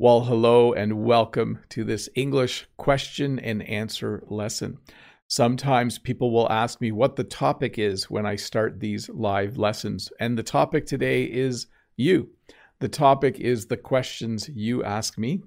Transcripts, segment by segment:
Well, hello and welcome to this English question and answer lesson. Sometimes people will ask me what the topic is when I start these live lessons. And the topic today is you. The topic is the questions you ask me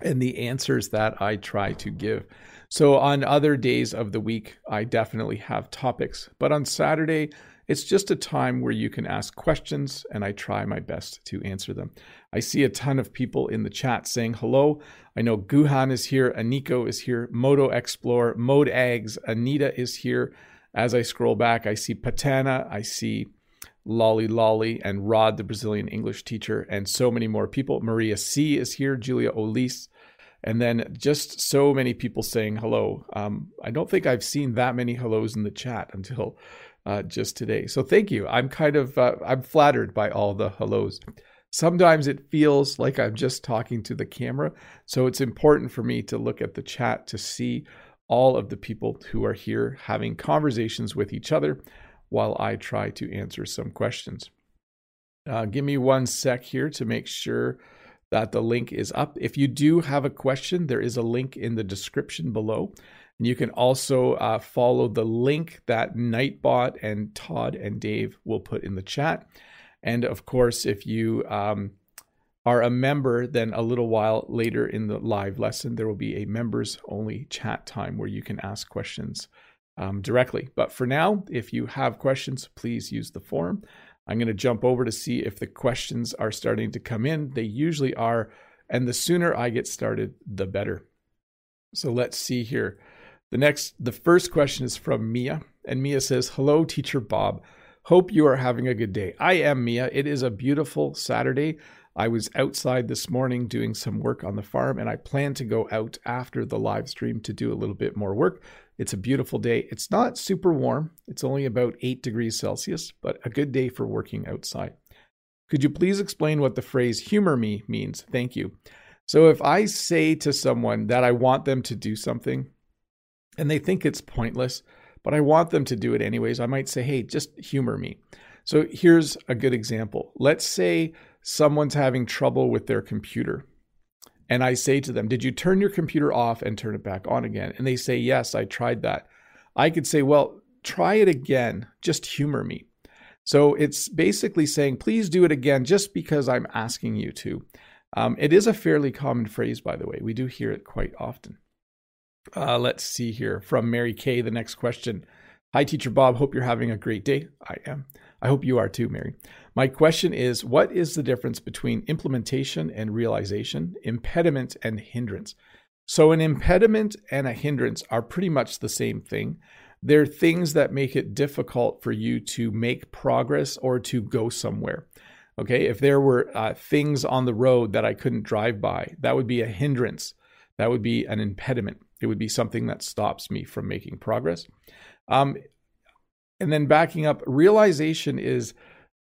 and the answers that I try to give. So on other days of the week, I definitely have topics. But on Saturday, it's just a time where you can ask questions and I try my best to answer them. I see a ton of people in the chat saying hello. I know Guhan is here, Aniko is here, Moto Explorer, Mode Eggs, Anita is here. As I scroll back, I see Patana, I see Lolly Lolly and Rod, the Brazilian English teacher, and so many more people. Maria C is here, Julia Olise. And then just so many people saying hello. I don't think I've seen that many hellos in the chat until just today. So thank you. I'm kind of, I'm flattered by all the hellos. Sometimes it feels like I'm just talking to the camera. So it's important for me to look at the chat to see all of the people who are here having conversations with each other while I try to answer some questions. Give me one sec here to make sure that the link is up. If you do have a question, there is a link in the description below. And you can also follow the link that Nightbot and Todd and Dave will put in the chat. And of course, if you are a member, then a little while later in the live lesson, there will be a members only chat time where you can ask questions directly. But for now, if you have questions, please use the forum. I'm going to jump over to see if the questions are starting to come in. They usually are. And the sooner I get started, the better. So let's see here. The first question is from Mia, and Mia says, hello, Teacher Bob. Hope you are having a good day. I am, Mia. It is a beautiful Saturday. I was outside this morning doing some work on the farm, and I plan to go out after the live stream to do a little bit more work. It's a beautiful day. It's not super warm. It's only about 8 degrees Celsius, but a good day for working outside. Could you please explain what the phrase humor me means? Thank you. So if I say to someone that I want them to do something, and they think it's pointless, but I want them to do it anyways, I might say, hey, just humor me. So here's a good example. Let's say someone's having trouble with their computer. And I say to them, did you turn your computer off and turn it back on again? And they say, yes, I tried that. I could say, well, try it again. Just humor me. So it's basically saying, please do it again just because I'm asking you to. It is a fairly common phrase, by the way. We do hear it quite often. Let's see here. From Mary Kay, the next question. Hi, Teacher Bob. Hope you're having a great day. I am. I hope you are too, Mary. My question is, what is the difference between implementation and realization, impediment and hindrance? So an impediment and a hindrance are pretty much the same thing. They're things that make it difficult for you to make progress or to go somewhere. Okay, if there were things on the road that I couldn't drive by, that would be a hindrance. That would be an impediment. It would be something that stops me from making progress. And then backing up, realization is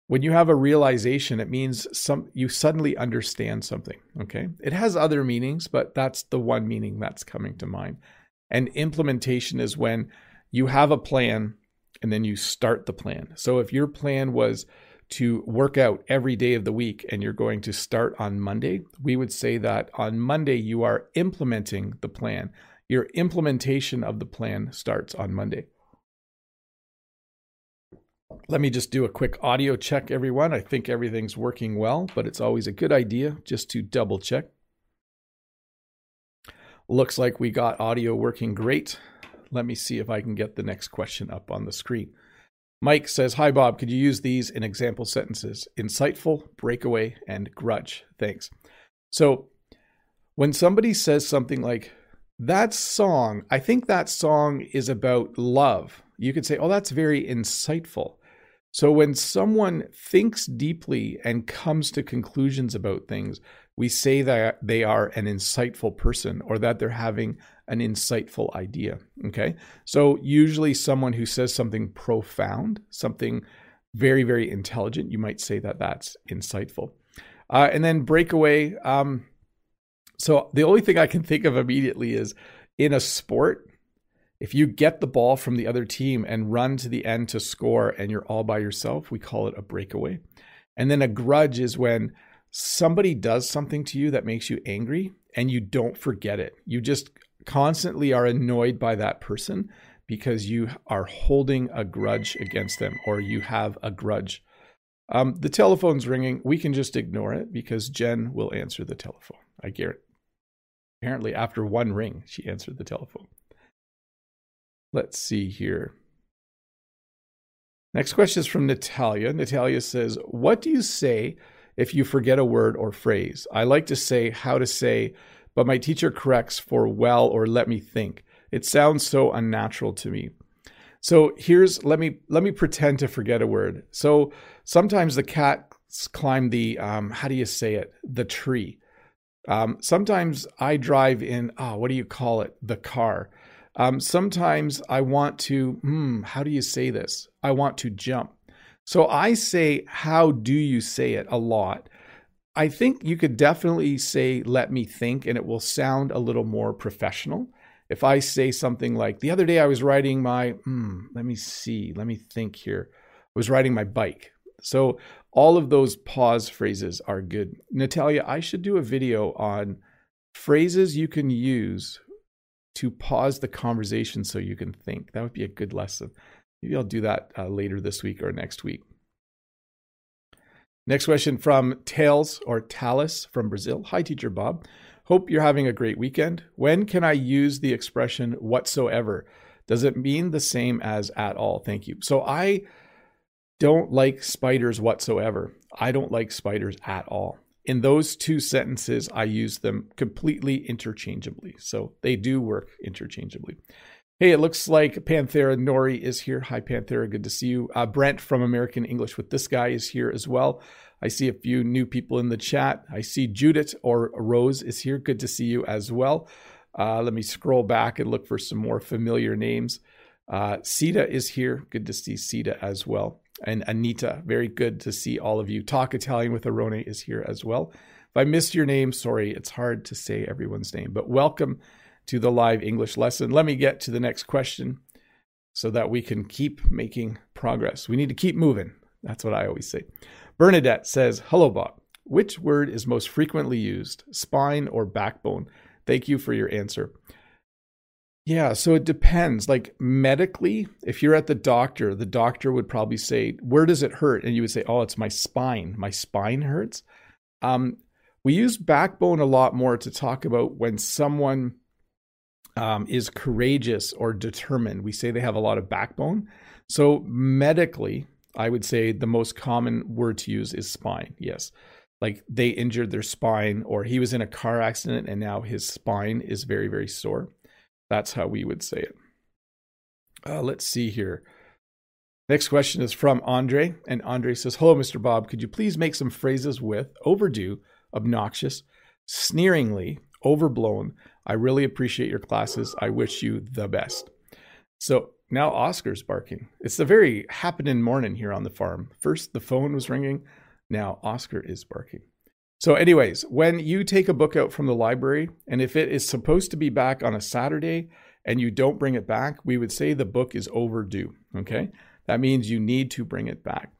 when you have a realization, it means you suddenly understand something, okay? It has other meanings, but that's the one meaning that's coming to mind. And implementation is when you have a plan and then you start the plan. So if your plan was to work out every day of the week and you're going to start on Monday, we would say that on Monday you are implementing the plan. Your implementation of the plan starts on Monday. Let me just do a quick audio check, everyone. I think everything's working well, but it's always a good idea just to double check. Looks like we got audio working great. Let me see if I can get the next question up on the screen. Mike says, hi, Bob. Could you use these in example sentences? Insightful, breakaway, and grudge. Thanks. So when somebody says something like, that song, I think that song is about love, you could say, oh, that's very insightful. So when someone thinks deeply and comes to conclusions about things, we say that they are an insightful person or that they're having an insightful idea, okay? So usually someone who says something profound, something very, very intelligent, you might say that that's insightful. And then breakaway. So the only thing I can think of immediately is in a sport, if you get the ball from the other team and run to the end to score and you're all by yourself, we call it a breakaway. And then a grudge is when somebody does something to you that makes you angry and you don't forget it. You just constantly are annoyed by that person because you are holding a grudge against them, or you have a grudge. The telephone's ringing. We can just ignore it because Jen will answer the telephone. I guarantee. Apparently, after one ring, she answered the telephone. Let's see here. Next question is from Natalia. Natalia says, what do you say if you forget a word or phrase? I like to say how to say, but my teacher corrects for well or let me think. It sounds so unnatural to me. So here's, let me pretend to forget a word. So sometimes the cats climb the, how do you say it? The tree. Sometimes I drive in, what do you call it? The car. Sometimes I want to, how do you say this? I want to jump. So I say, how do you say it a lot? I think you could definitely say, let me think, and it will sound a little more professional. If I say something like, the other day I was riding my, I was riding my bike. So all of those pause phrases are good. Natalia, I should do a video on phrases you can use to pause the conversation so you can think. That would be a good lesson. Maybe I'll do that later this week or next week. Next question from Tales or Talis from Brazil. Hi, Teacher Bob. Hope you're having a great weekend. When can I use the expression whatsoever? Does it mean the same as at all? Thank you. So I don't like spiders whatsoever. I don't like spiders at all. In those two sentences, I use them completely interchangeably. So they do work interchangeably. Hey, it looks like Panthera Nori is here. Hi, Panthera. Good to see you. Brent from American English with This Guy is here as well. I see a few new people in the chat. I see Judith or Rose is here. Good to see you as well. Let me scroll back and look for some more familiar names. Sita is here. Good to see Sita as well. And Anita, very good to see all of you. Talk Italian with Arone is here as well. If I missed your name, sorry, it's hard to say everyone's name, but welcome to the live English lesson. Let me get to the next question so that we can keep making progress. We need to keep moving. That's what I always say. Bernadette says, hello, Bob. Which word is most frequently used, spine or backbone? Thank you for your answer. Yeah, so it depends. Like medically, if you're at the doctor would probably say, where does it hurt? And you would say, oh, it's my spine. My spine hurts. We use backbone a lot more to talk about when someone is courageous or determined. We say they have a lot of backbone. So medically, I would say the most common word to use is spine. Yes. Like they injured their spine, or he was in a car accident and now his spine is very, very sore. That's how we would say it. Let's see here. Next question is from Andre. And Andre says, hello, Mr. Bob. Could you please make some phrases with overdue, obnoxious, sneeringly, overblown. I really appreciate your classes. I wish you the best. So now Oscar's barking. It's a very happening morning here on the farm. First, the phone was ringing. Now Oscar is barking. So anyways, when you take a book out from the library, and if it is supposed to be back on a Saturday and you don't bring it back, we would say the book is overdue. Okay. That means you need to bring it back.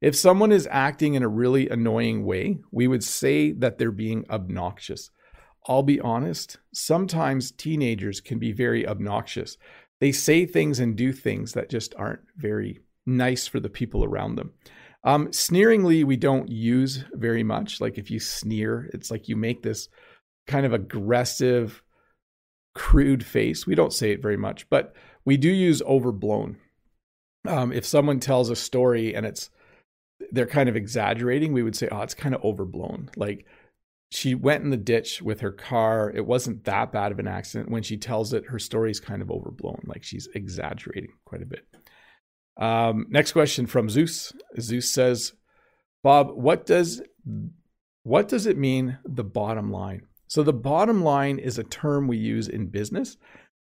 If someone is acting in a really annoying way, we would say that they're being obnoxious. I'll be honest, sometimes teenagers can be very obnoxious. They say things and do things that just aren't very nice for the people around them. Sneeringly, we don't use very much. Like if you sneer, it's like you make this kind of aggressive, crude face. We don't say it very much, but we do use overblown. If someone tells a story and they're kind of exaggerating, we would say, oh, it's kind of overblown. Like, she went in the ditch with her car. It wasn't that bad of an accident. When she tells it, her story is kind of overblown. Like she's exaggerating quite a bit. Next question from Zeus. Zeus says, Bob, what does it mean, the bottom line? So the bottom line is a term we use in business.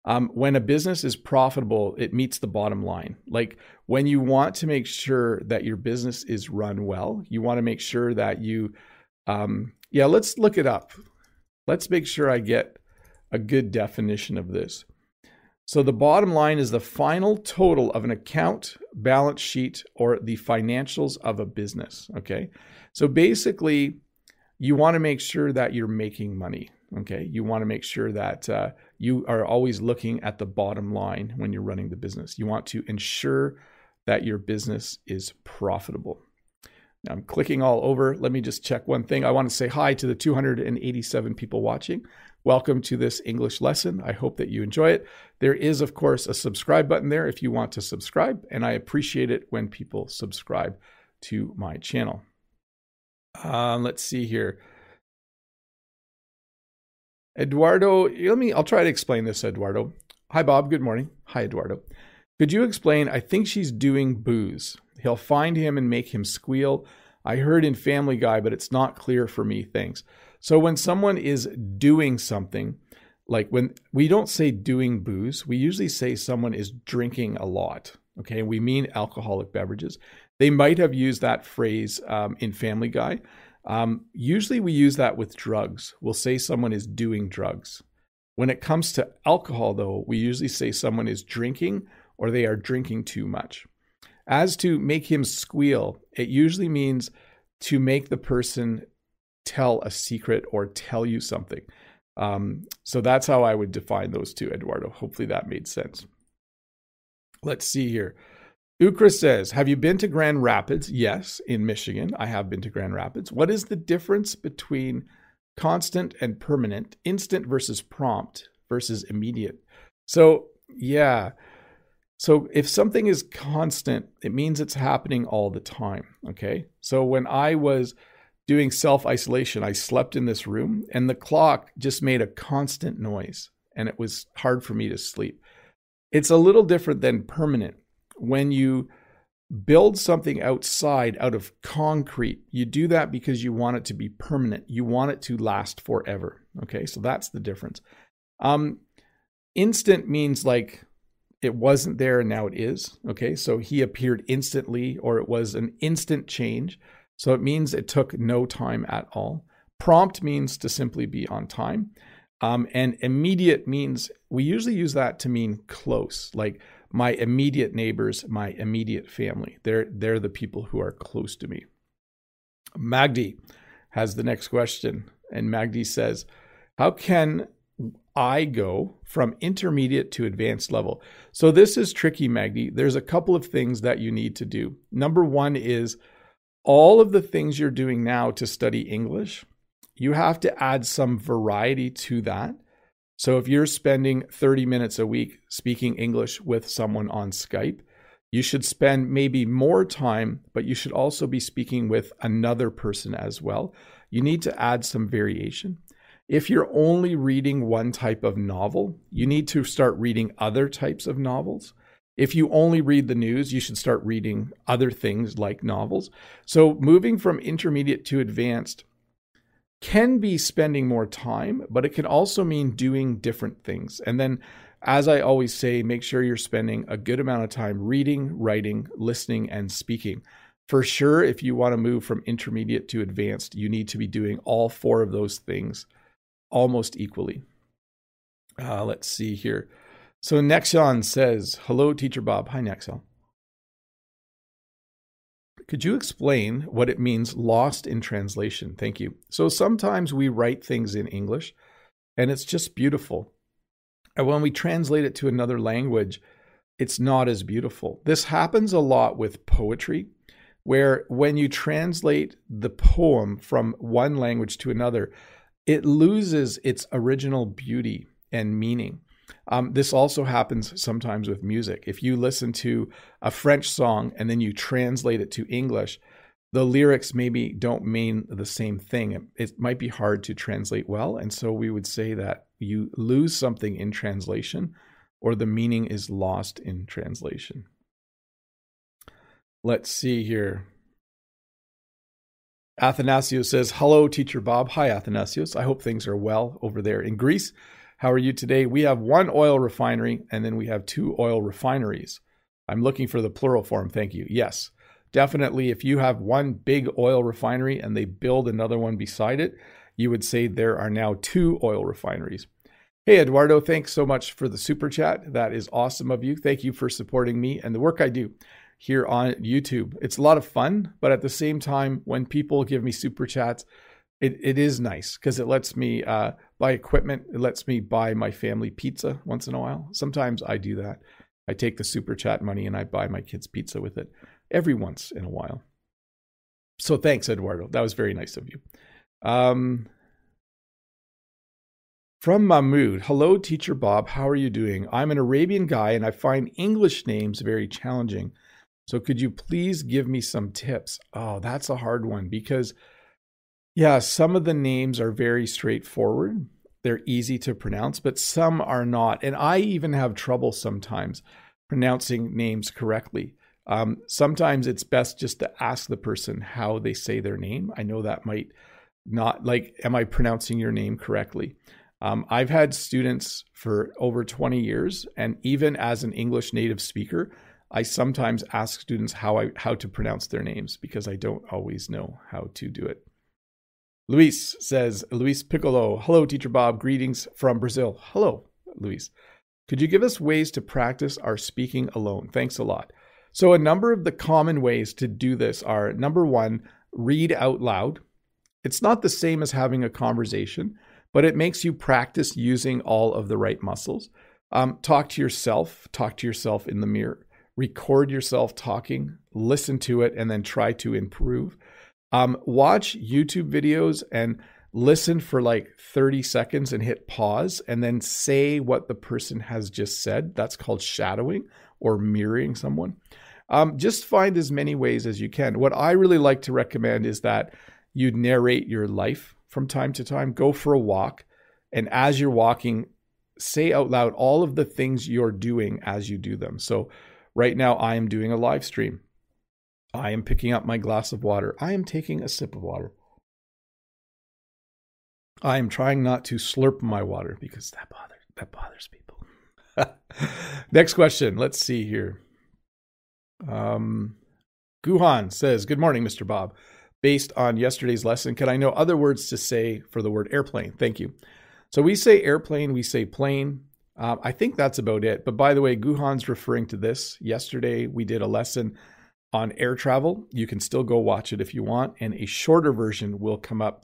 When a business is profitable, it meets the bottom line. Like when you want to make sure that your business is run well, you want to make sure that you... yeah, let's look it up. Let's make sure I get a good definition of this. So the bottom line is the final total of an account, balance sheet, or the financials of a business. Okay. So basically you want to make sure that you're making money. Okay. You want to make sure that you are always looking at the bottom line when you're running the business. You want to ensure that your business is profitable. Now, I'm clicking all over. Let me just check one thing. I want to say hi to the 287 people watching. Welcome to this English lesson. I hope that you enjoy it. There is, of course, a subscribe button there if you want to subscribe, and I appreciate it when people subscribe to my channel. Let's see here. Eduardo, I'll try to explain this, Eduardo. Hi, Bob. Good morning. Hi, Eduardo. Could you explain, I think she's doing booze. He'll find him and make him squeal. I heard in Family Guy, but it's not clear for me. Thanks. So when someone is doing something, like when we don't say doing booze, we usually say someone is drinking a lot. Okay. We mean alcoholic beverages. They might have used that phrase in Family Guy. Usually we use that with drugs. We'll say someone is doing drugs. When it comes to alcohol, though, we usually say someone is drinking or they are drinking too much. As to make him squeal, it usually means to make the person tell a secret or tell you something. So that's how I would define those two, Eduardo. Hopefully that made sense. Let's see here. Ukra says, have you been to Grand Rapids? Yes, in Michigan. I have been to Grand Rapids. What is the difference between constant and permanent, instant versus prompt versus immediate? So, yeah. So if something is constant, it means it's happening all the time. Okay. So when I was doing self-isolation, I slept in this room and the clock just made a constant noise and it was hard for me to sleep. It's a little different than permanent. When you build something outside out of concrete, you do that because you want it to be permanent. You want it to last forever. Okay, so that's the difference. Instant means like it wasn't there and now it is. Okay, so he appeared instantly, or it was an instant change. So it means it took no time at all. Prompt means to simply be on time. And immediate means, we usually use that to mean close, like my immediate neighbors, my immediate family. They're the people who are close to me. Magdi has the next question. And Magdi says, how can I go from intermediate to advanced level? So this is tricky, Magdi. There's a couple of things that you need to do. Number one is all of the things you're doing now to study English, you have to add some variety to that. So if you're spending 30 minutes a week speaking English with someone on Skype, you should spend maybe more time, but you should also be speaking with another person as well. You need to add some variation. If you're only reading one type of novel, you need to start reading other types of novels. If you only read the news, you should start reading other things like novels. So moving from intermediate to advanced can be spending more time, but it can also mean doing different things. And then, as I always say, make sure you're spending a good amount of time reading, writing, listening, and speaking. For sure, if you want to move from intermediate to advanced, you need to be doing all four of those things almost equally. Let's see here. So Nexion says, hello, Teacher Bob. Hi, Nexion. Could you explain what it means lost in translation? Thank you. So sometimes we write things in English and it's just beautiful. And when we translate it to another language, it's not as beautiful. This happens a lot with poetry, where when you translate the poem from one language to another, it loses its original beauty and meaning. This also happens sometimes with music. If you listen to a French song and then you translate it to English, the lyrics maybe don't mean the same thing. It might be hard to translate well. And so we would say that you lose something in translation, or the meaning is lost in translation. Let's see here. Athanasios says, hello, Teacher Bob. Hi, Athanasios. I hope things are well over there in Greece. How are you today? We have one oil refinery and then we have two oil refineries. I'm looking for the plural form. Thank you. Yes, definitely. If you have one big oil refinery and they build another one beside it, you would say there are now two oil refineries. Hey, Eduardo, thanks so much for the super chat. That is awesome of you. Thank you for supporting me and the work I do here on YouTube. It's a lot of fun, but at the same time, when people give me super chats, it is nice because it lets me buy equipment. It lets me buy my family pizza once in a while. Sometimes I do that. I take the super chat money and I buy my kids pizza with it every once in a while. So thanks, Eduardo. That was very nice of you. From Mahmood, hello, Teacher Bob. How are you doing? I'm an Arabian guy and I find English names very challenging. So could you please give me some tips? Oh, that's a hard one because, yeah, some of the names are very straightforward. They're easy to pronounce, but some are not. And I even have trouble sometimes pronouncing names correctly. Sometimes it's best just to ask the person how they say their name. I know that might not, like, am I pronouncing your name correctly? I've had students for over 20 years, and even as an English native speaker, I sometimes ask students how to pronounce their names because I don't always know how to do it. Luis says, Luis Piccolo, hello, Teacher Bob, greetings from Brazil. Hello, Luis. Could you give us ways to practice our speaking alone? Thanks a lot. So a number of the common ways to do this are, number one, read out loud. It's not the same as having a conversation, but it makes you practice using all of the right muscles. Talk to yourself in the mirror, record yourself talking, listen to it, and then try to improve. Watch YouTube videos and listen for like 30 seconds and hit pause and then say what the person has just said. That's called shadowing or mirroring someone. Just find as many ways as you can. What I really like to recommend is that you narrate your life. From time to time, go for a walk. And as you're walking, say out loud all of the things you're doing as you do them. So right now I am doing a live stream. I am picking up my glass of water. I am taking a sip of water. I am trying not to slurp my water because that bothers people. Next question. Let's see here. Guhan says, good morning, Mr. Bob. Based on yesterday's lesson, can I know other words to say for the word airplane? Thank you. So we say airplane, we say plane. I think that's about it. But by the way, Guhan's referring to this. Yesterday, we did a lesson on air travel. You can still go watch it if you want. And a shorter version will come up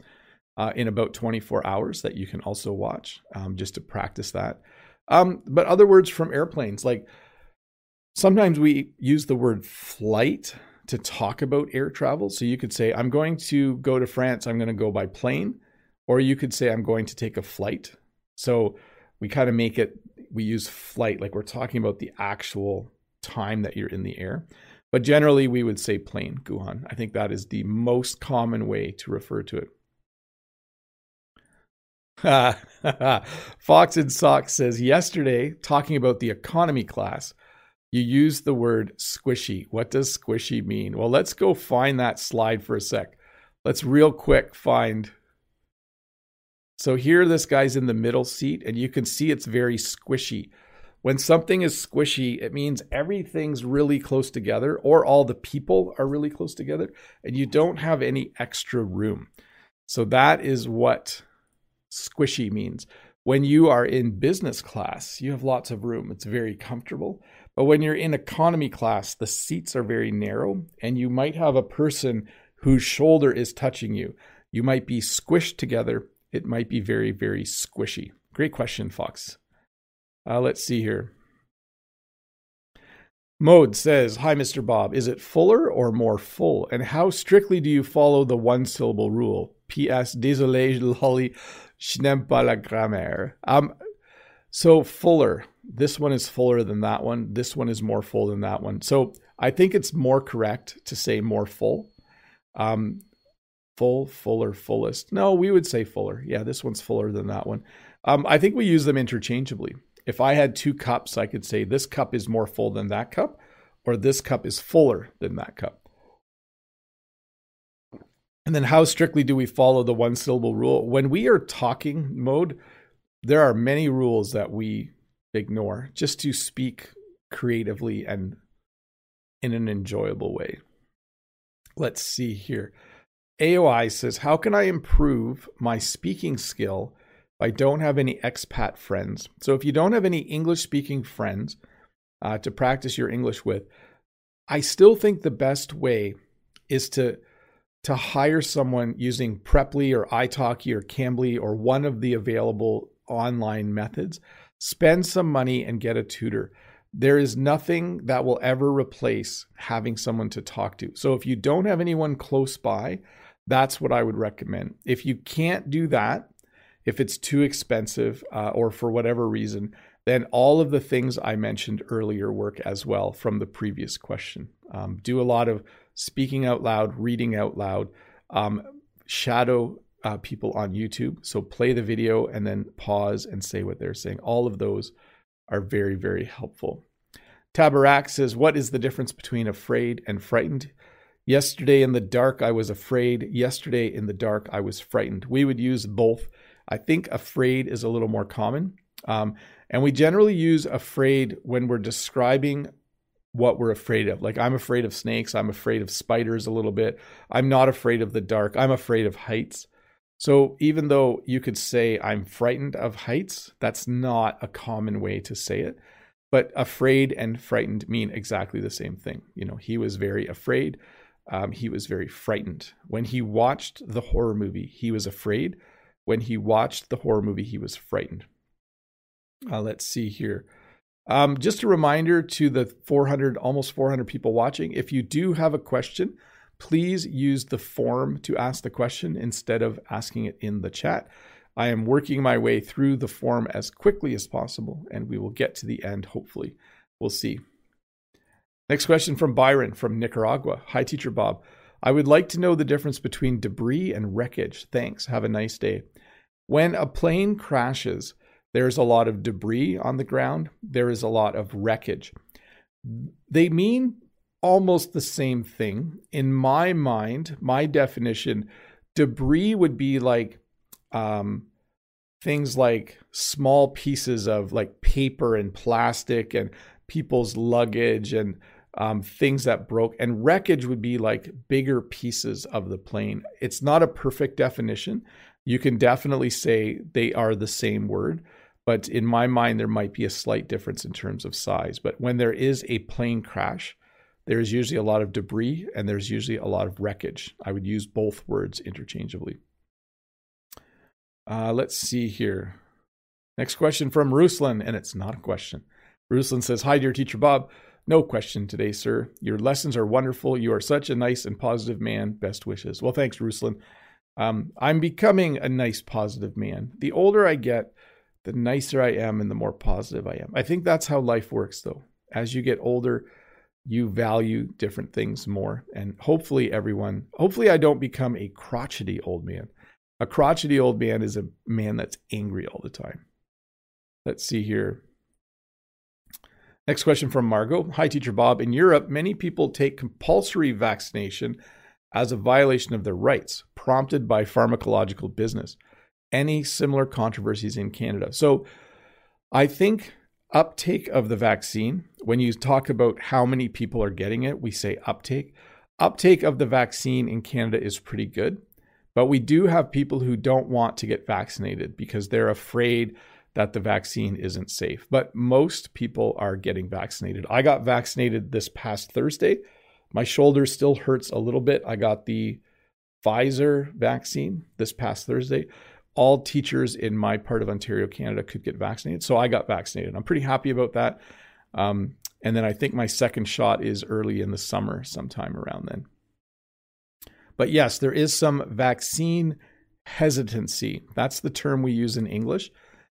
in about 24 hours that you can also watch just to practice that. But other words from airplanes, like sometimes we use the word flight to talk about air travel. So you could say, I'm going to go to France. I'm going to go by plane. Or you could say, I'm going to take a flight. So we kind of make it, we use flight, like we're talking about the actual time that you're in the air. But generally we would say plane, Guhan. I think that is the most common way to refer to it. Fox and Sox says, yesterday, talking about the economy class, you use the word squishy. What does squishy mean? Well, let's go find that slide for a sec. Let's real quick find. So here, this guy's in the middle seat and you can see it's very squishy. When something is squishy, it means everything's really close together or all the people are really close together and you don't have any extra room. So that is what squishy means. When you are in business class, you have lots of room. It's very comfortable. But when you're in economy class, the seats are very narrow and you might have a person whose shoulder is touching you. You might be squished together. It might be very, very squishy. Great question, Fox. Let's see here. Mode says, hi, Mr. Bob. Is it fuller or more full? And how strictly do you follow the one-syllable rule? P.S. Désolé, Lolly, je n'aime pas la grammaire. So fuller. This one is fuller than that one. This one is more full than that one. So I think it's more correct to say more full. Full, fuller, fullest. No, we would say fuller. Yeah, this one's fuller than that one. I think we use them interchangeably. If I had two cups, I could say this cup is more full than that cup, or this cup is fuller than that cup. And then how strictly do we follow the one-syllable rule? When we are talking, Mode, there are many rules that we ignore just to speak creatively and in an enjoyable way. Let's see here. AOI says, how can I improve my speaking skill if I don't have any expat friends? So if you don't have any English speaking friends to practice your English with, I still think the best way is to to hire someone using Preply or italki or Cambly or one of the available online methods. Spend some money and get a tutor. There is nothing that will ever replace having someone to talk to. So if you don't have anyone close by, that's what I would recommend. If you can't do that, if it's too expensive or for whatever reason, then all of the things I mentioned earlier work as well from the previous question. Do a lot of speaking out loud, reading out loud, shadow people on YouTube. So play the video and then pause and say what they're saying. All of those are very, very helpful. Tabarak says, what is the difference between afraid and frightened? Yesterday in the dark, I was afraid. Yesterday in the dark, I was frightened. We would use both. I think afraid is a little more common. And we generally use afraid when we're describing what we're afraid of. Like, I'm afraid of snakes. I'm afraid of spiders a little bit. I'm not afraid of the dark. I'm afraid of heights. So even though you could say I'm frightened of heights, that's not a common way to say it. But afraid and frightened mean exactly the same thing. You know, he was very afraid. He was very frightened. When he watched the horror movie, he was afraid. When he watched the horror movie, he was frightened. Let's see here. Just a reminder to the almost 400 people watching, if you do have a question, please use the form to ask the question instead of asking it in the chat. I am working my way through the form as quickly as possible, and we will get to the end, hopefully. We'll see. Next question from Byron from Nicaragua. Hi, Teacher Bob. I would like to know the difference between debris and wreckage. Thanks. Have a nice day. When a plane crashes, there's a lot of debris on the ground. There is a lot of wreckage. They mean almost the same thing. In my mind, my definition, debris would be like things like small pieces of like paper and plastic and people's luggage and things that broke. And wreckage would be like bigger pieces of the plane. It's not a perfect definition. You can definitely say they are the same word, but in my mind, there might be a slight difference in terms of size. But when there is a plane crash, there's usually a lot of debris and there's usually a lot of wreckage. I would use both words interchangeably. Let's see here. Next question from Ruslan, and it's not a question. Ruslan says, hi, dear Teacher Bob. No question today, sir. Your lessons are wonderful. You are such a nice and positive man. Best wishes. Well, thanks, Ruslan. I'm becoming a nice, positive man. The older I get, the nicer I am and the more positive I am. I think that's how life works, though. As you get older, you value different things more. And hopefully I don't become a crotchety old man. A crotchety old man is a man that's angry all the time. Let's see here. Next question from Margot. Hi, Teacher Bob. In Europe, many people take compulsory vaccination as a violation of their rights, prompted by pharmacological business. Any similar controversies in Canada? So I think uptake of the vaccine, when you talk about how many people are getting it, we say uptake. Uptake of the vaccine in Canada is pretty good, but we do have people who don't want to get vaccinated because they're afraid that the vaccine isn't safe. But most people are getting vaccinated. I got vaccinated this past Thursday. My shoulder still hurts a little bit. I got the Pfizer vaccine this past Thursday. All teachers in my part of Ontario, Canada could get vaccinated. So I got vaccinated. I'm pretty happy about that. And then I think my second shot is early in the summer, sometime around then. But yes, there is some vaccine hesitancy. That's the term we use in English.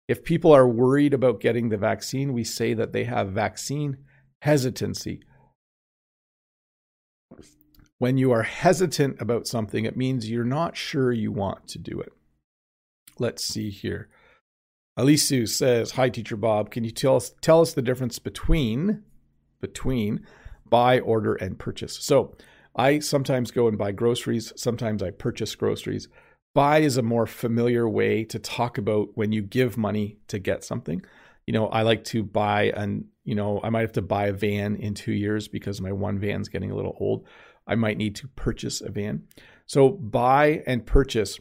If people are worried about getting the vaccine, we say that they have vaccine hesitancy. When you are hesitant about something, it means you're not sure you want to do it. Let's see here. Alisu says, hi, Teacher Bob. Can you tell us the difference between buy, order, and purchase? So I sometimes go and buy groceries. Sometimes I purchase groceries. Buy is a more familiar way to talk about when you give money to get something. You know, I like to buy I might have to buy a van in 2 years because my one van's getting a little old. I might need to purchase a van. So buy and purchase.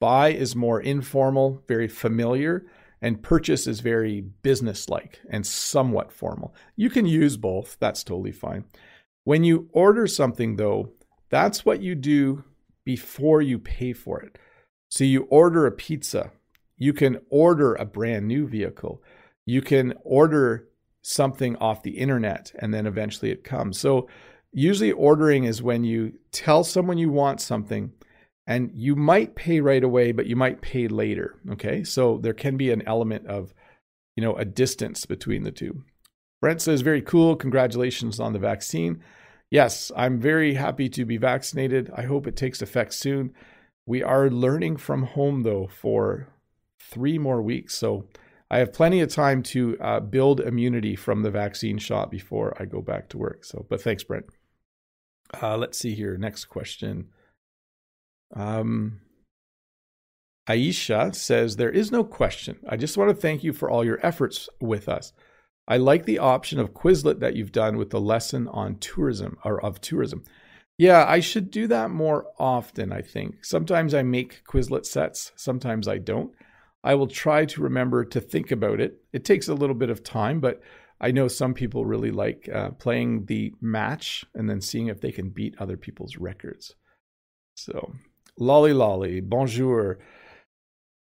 Buy is more informal, very familiar, and purchase is very businesslike and somewhat formal. You can use both. That's totally fine. When you order something, though, that's what you do before you pay for it. So you order a pizza. You can order a brand new vehicle. You can order something off the internet, and then eventually it comes. So usually ordering is when you tell someone you want something, and you might pay right away, but you might pay later. Okay, so there can be an element of, you know, a distance between the two. Brent says, very cool. Congratulations on the vaccine. Yes, I'm very happy to be vaccinated. I hope it takes effect soon. We are learning from home, though, for 3 more weeks. So I have plenty of time to build immunity from the vaccine shot before I go back to work. So, but thanks, Brent. Let's see here. Next question. Aisha says, there is no question. I just want to thank you for all your efforts with us. I like the option of Quizlet that you've done with the lesson on tourism or of tourism. Yeah, I should do that more often, I think. Sometimes I make Quizlet sets. Sometimes I don't. I will try to remember to think about it. It takes a little bit of time, but I know some people really like playing the match and then seeing if they can beat other people's records. So, Lolly Lolly, bonjour.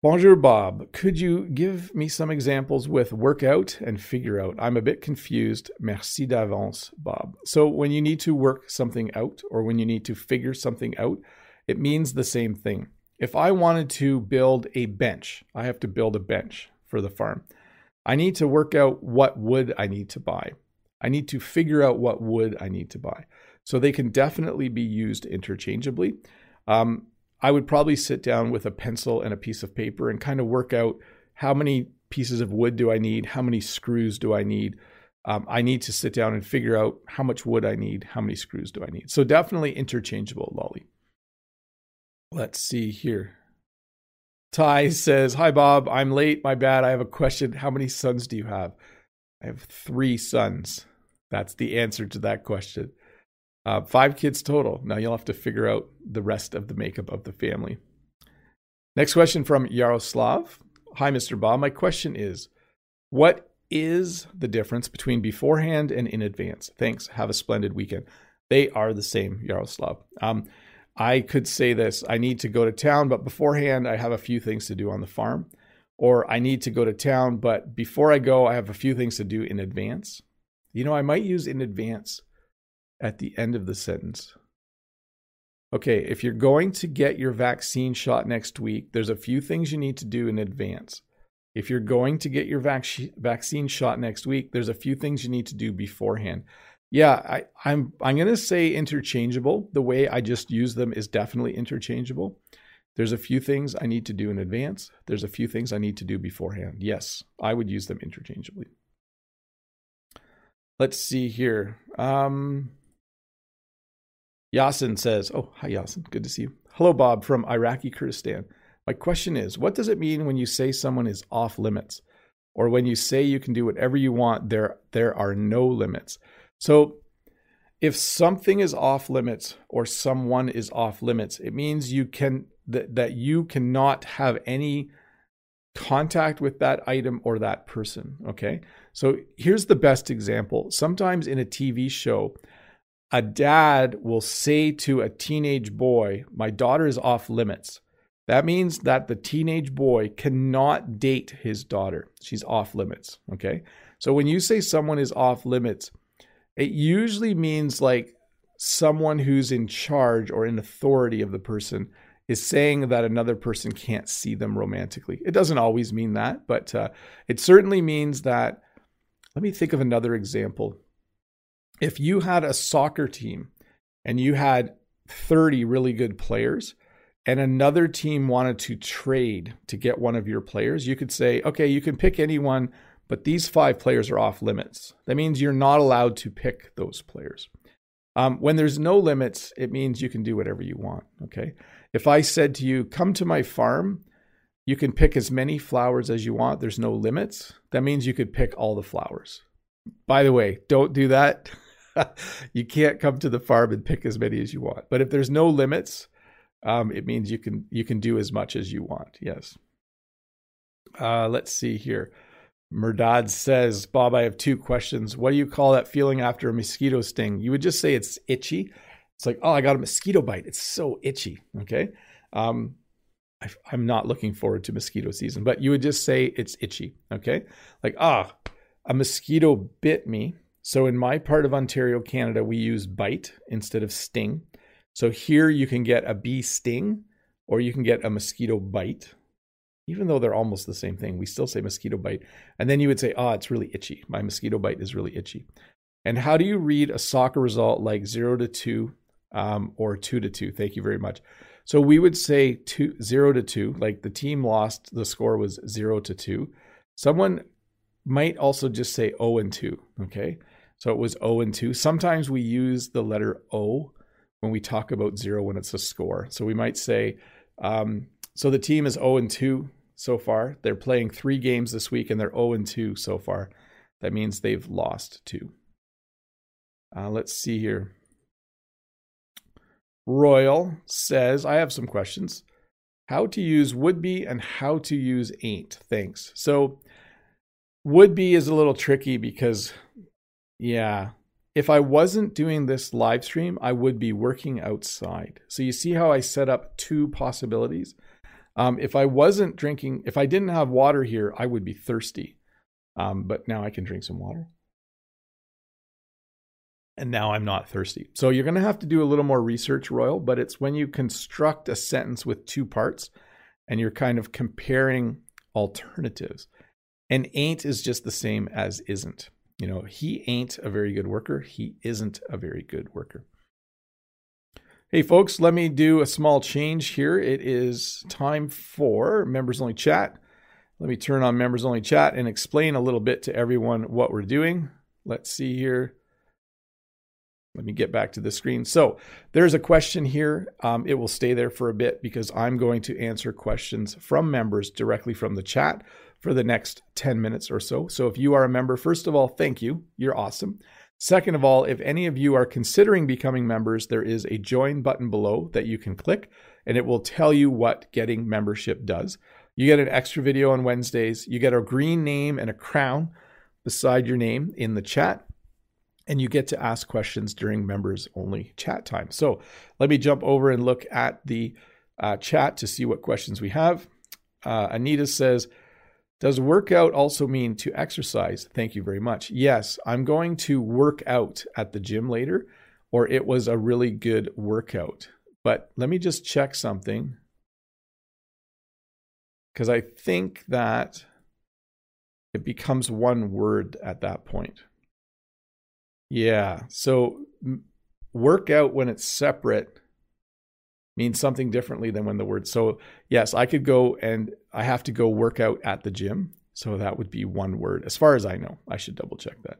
Bonjour, Bob. Could you give me some examples with work out and figure out? I'm a bit confused. Merci d'avance, Bob. So when you need to work something out or when you need to figure something out, it means the same thing. If I wanted to build a bench, I have to build a bench for the farm. I need to work out what wood I need to buy. I need to figure out what wood I need to buy. So they can definitely be used interchangeably. I would probably sit down with a pencil and a piece of paper and kind of work out how many pieces of wood do I need? How many screws do I need? I need to sit down and figure out how much wood I need. How many screws do I need? So definitely interchangeable, Lolly. Let's see here. Ty says, hi, Bob. I'm late. My bad. I have a question. How many sons do you have? I have 3 sons. That's the answer to that question. 5 kids total. Now you'll have to figure out the rest of the makeup of the family. Next question from Yaroslav. Hi, Mr. Bob. My question is, what is the difference between beforehand and in advance? Thanks. Have a splendid weekend. They are the same, Yaroslav. I could say this. I need to go to town, but beforehand, I have a few things to do on the farm. Or I need to go to town, but before I go, I have a few things to do in advance. You know, I might use in advance at the end of the sentence. Okay, if you're going to get your vaccine shot next week, there's a few things you need to do in advance. If you're going to get your vaccine shot next week, there's a few things you need to do beforehand. Yeah, I'm going to say interchangeable. The way I just use them is definitely interchangeable. There's a few things I need to do in advance. There's a few things I need to do beforehand. Yes, I would use them interchangeably. Let's see here. Yasin says, oh, hi, Yasin. Good to see you. Hello, Bob from Iraqi Kurdistan. My question is, what does it mean when you say someone is off limits? Or when you say you can do whatever you want, there are no limits. So if something is off limits or someone is off limits, it means you can that you cannot have any contact with that item or that person, okay? So here's the best example. Sometimes in a TV show, a dad will say to a teenage boy, my daughter is off limits. That means that the teenage boy cannot date his daughter. She's off limits, okay? So when you say someone is off limits, it usually means like someone who's in charge or in authority of the person is saying that another person can't see them romantically. It doesn't always mean that, but it certainly means that, let me think of another example. If you had a soccer team and you had 30 really good players and another team wanted to trade to get one of your players, you could say, okay, you can pick anyone, but these 5 players are off limits. That means you're not allowed to pick those players. When there's no limits, it means you can do whatever you want, okay? If I said to you, come to my farm, you can pick as many flowers as you want. There's no limits. That means you could pick all the flowers. By the way, don't do that. You can't come to the farm and pick as many as you want. But if there's no limits, it means you can do as much as you want. Yes. Let's see here. Murdad says, Bob, I have 2 questions. What do you call that feeling after a mosquito sting? You would just say it's itchy. It's like, oh, I got a mosquito bite. It's so itchy. Okay. I'm not looking forward to mosquito season, but you would just say it's itchy. Okay. Like, ah, a mosquito bit me. So in my part of Ontario, Canada, we use bite instead of sting. So here you can get a bee sting or you can get a mosquito bite. Even though they're almost the same thing, we still say mosquito bite. And then you would say, oh, it's really itchy. My mosquito bite is really itchy. And how do you read a soccer result like 0-2 or 2-2? Thank you very much. So we would say 0-2, like the team lost, the score was 0-2. Someone might also just say 0-2, okay? So it was 0-2. Sometimes we use the letter O when we talk about zero when it's a score. So we might say, so the team is 0-2 so far. They're playing 3 games this week and they're 0-2 so far. That means they've lost 2. Let's see here. Royal says, I have some questions. How to use would be and how to use ain't. Thanks. So would be is a little tricky because, yeah, if I wasn't doing this live stream, I would be working outside. So you see how I set up 2 possibilities? If I wasn't drinking, if I didn't have water here, I would be thirsty. But now I can drink some water. And now I'm not thirsty. So you're going to have to do a little more research, Royal, but it's when you construct a sentence with 2 parts and you're kind of comparing alternatives. And ain't is just the same as isn't. You know, he ain't a very good worker. He isn't a very good worker. Hey, folks, let me do a small change here. It is time for members only chat. Let me turn on members only chat and explain a little bit to everyone what we're doing. Let's see here. Let me get back to the screen. So there's a question here. It will stay there for a bit because I'm going to answer questions from members directly from the chat for the next 10 minutes or so. So if you are a member, first of all, thank you. You're awesome. Second of all, if any of you are considering becoming members, there is a join button below that you can click and it will tell you what getting membership does. You get an extra video on Wednesdays. You get a green name and a crown beside your name in the chat. And you get to ask questions during members only chat time. So let me jump over and look at the chat to see what questions we have. Anita says, does workout also mean to exercise? Thank you very much. Yes, I'm going to work out at the gym later, or it was a really good workout. But let me just check something, because I think that it becomes one word at that point. Yeah, so workout when it's separate means something differently than when the word. So yes, I could go and I have to go work out at the gym. So that would be one word as far as I know. I should double check that.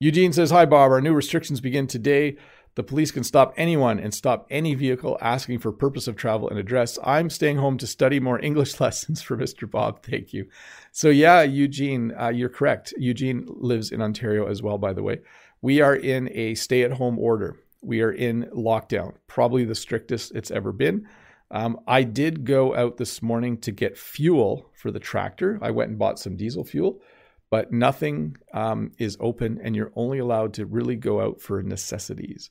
Eugene says, hi, Bob. Our new restrictions begin today. The police can stop anyone and stop any vehicle asking for purpose of travel and address. I'm staying home to study more English lessons for Mr. Bob. Thank you. So yeah, Eugene, you're correct. Eugene lives in Ontario as well, by the way. We are in a stay-at-home order. We are in lockdown, probably the strictest it's ever been. I did go out this morning to get fuel for the tractor. I went and bought some diesel fuel, but nothing is open, and you're only allowed to really go out for necessities.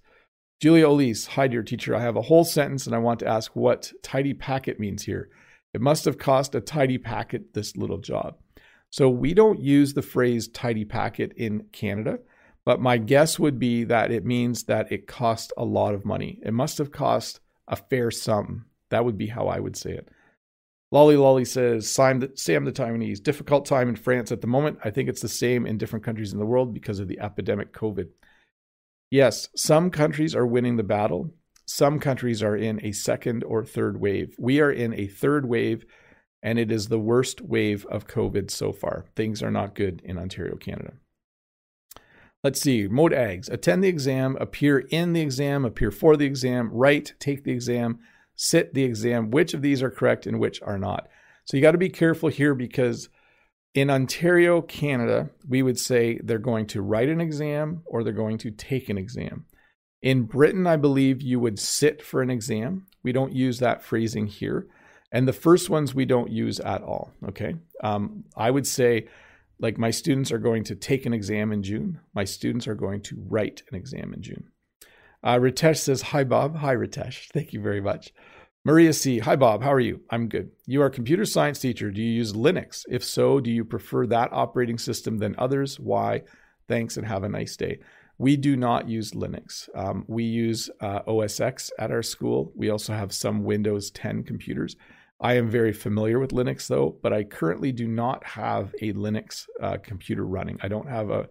Julia Olise, hi, dear teacher. I have a whole sentence, and I want to ask what tidy packet means here. It must have cost a tidy packet this little job. So we don't use the phrase tidy packet in Canada. But my guess would be that it means that it cost a lot of money. It must have cost a fair sum. That would be how I would say it. Lolly Lolly says, Sam the Taiwanese, difficult time in France at the moment. I think it's the same in different countries in the world because of the epidemic COVID. Yes, some countries are winning the battle. Some countries are in a second or third wave. We are in a third wave, and it is the worst wave of COVID so far. Things are not good in Ontario, Canada. Let's see, Mode Eggs, attend the exam, appear in the exam, appear for the exam, write, take the exam, sit the exam. Which of these are correct and which are not? So you got to be careful here because in Ontario, Canada, we would say they're going to write an exam or they're going to take an exam. In Britain, I believe you would sit for an exam. We don't use that phrasing here. And the first ones we don't use at all, okay? I would say, like my students are going to take an exam in June. My students are going to write an exam in June. Ritesh says, hi, Bob. Hi, Ritesh. Thank you very much. Maria C. Hi, Bob. How are you? I'm good. You are a computer science teacher. Do you use Linux? If so, do you prefer that operating system than others? Why? Thanks and have a nice day. We do not use Linux. We use OS X at our school. We also have some Windows 10 computers. I am very familiar with Linux though, but I currently do not have a Linux computer running. I don't have a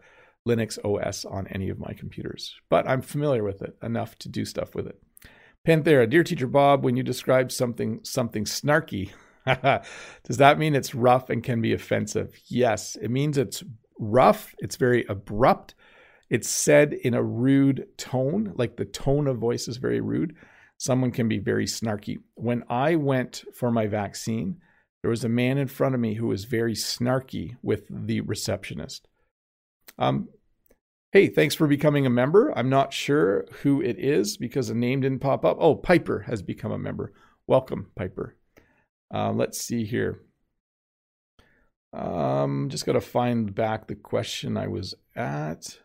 Linux OS on any of my computers, but I'm familiar with it enough to do stuff with it. Panthera, dear teacher Bob, when you describe something snarky, does that mean it's rough and can be offensive? Yes, it means it's rough, it's very abrupt, it's said in a rude tone, like the tone of voice is very rude. Someone can be very snarky. When I went for my vaccine, there was a man in front of me who was very snarky with the receptionist. Hey, thanks for becoming a member. I'm not sure who it is because a name didn't pop up. Oh, Piper has become a member. Welcome, Piper. Let's see here. Just got to find back the question I was at.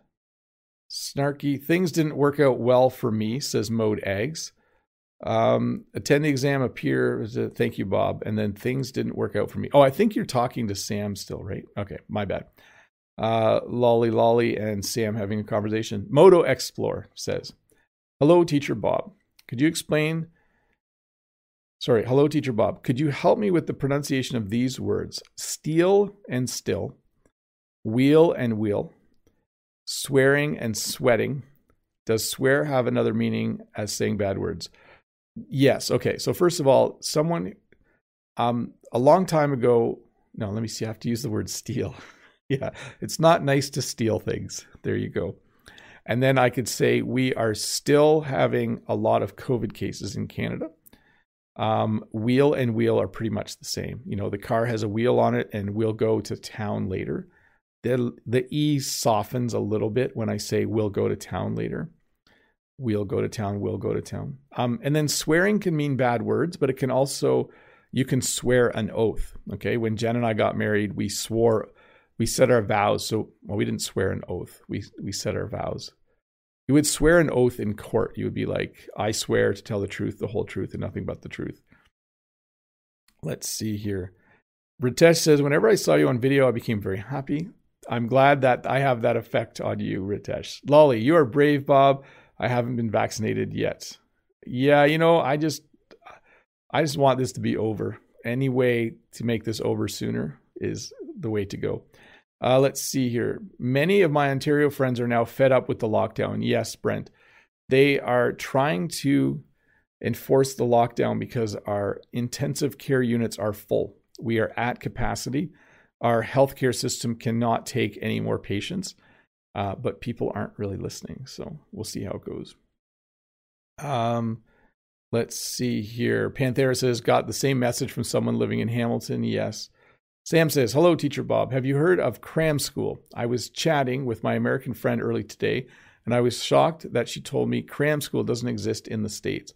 Snarky. Things didn't work out well for me, says Mode Eggs. Attend the exam, appear. Thank you, Bob. And then things didn't work out for me. Oh, I think you're talking to Sam still, right? Okay, my bad. Lolly Lolly and Sam having a conversation. Moto Explorer says, hello, teacher Bob. Could you explain? Sorry, hello, teacher Bob. Could you help me with the pronunciation of these words? Steal and still, wheel and wheel, swearing and sweating. Does swear have another meaning as saying bad words? Yes. Okay. So first of all, someone a long time ago, no, let me see. I have to use the word steal. Yeah, it's not nice to steal things. There you go. And then I could say we are still having a lot of COVID cases in Canada. Wheel and wheel are pretty much the same. You know, the car has a wheel on it and we'll go to town later. The E softens a little bit when I say we'll go to town later. We'll go to town, we'll go to town. And then swearing can mean bad words, but it can also, you can swear an oath. Okay, when Jen and I got married, we swore. We said our vows. So, well, we didn't swear an oath. We said our vows. You would swear an oath in court. You would be like, I swear to tell the truth, the whole truth, and nothing but the truth. Let's see here. Ritesh says, whenever I saw you on video, I became very happy. I'm glad that I have that effect on you, Ritesh. Lolly, you are brave, Bob. I haven't been vaccinated yet. Yeah, you know, I just want this to be over. Any way to make this over sooner is the way to go. Let's see here. Many of my Ontario friends are now fed up with the lockdown. Yes, Brent. They are trying to enforce the lockdown because our intensive care units are full. We are at capacity. Our healthcare system cannot take any more patients, but people aren't really listening. So we'll see how it goes. Let's see here. Panthera says, got the same message from someone living in Hamilton. Yes. Sam says, hello, teacher Bob. Have you heard of cram school? I was chatting with my American friend early today, and I was shocked that she told me cram school doesn't exist in the States.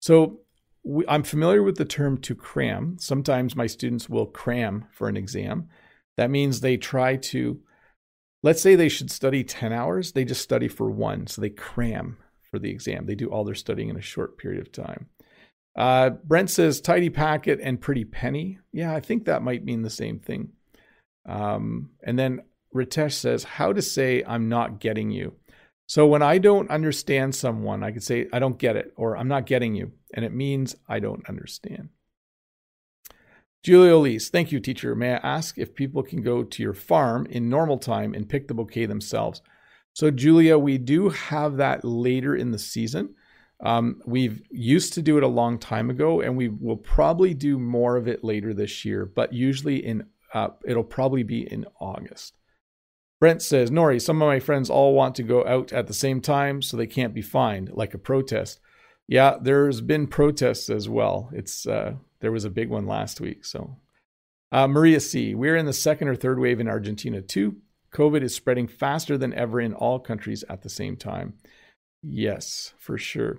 So I'm familiar with the term to cram. Sometimes my students will cram for an exam. That means they try to, let's say they should study 10 hours. They just study for one. So they cram for the exam. They do all their studying in a short period of time. Brent says tidy packet and pretty penny. Yeah, I think that might mean the same thing. And then Ritesh says how to say I'm not getting you. So when I don't understand someone, I could say I don't get it or I'm not getting you. And it means I don't understand. Julia Elise, thank you, teacher. May I ask if people can go to your farm in normal time and pick the bouquet themselves? So Julia, we do have that later in the season. We've used to do it a long time ago, and we will probably do more of it later this year, but usually it'll probably be in August. Brent says, Nori, some of my friends all want to go out at the same time, so they can't be fined, like a protest. Yeah, there's been protests as well. There was a big one last week. So, Maria C, we're in the second or third wave in Argentina too. COVID is spreading faster than ever in all countries at the same time. Yes, for sure.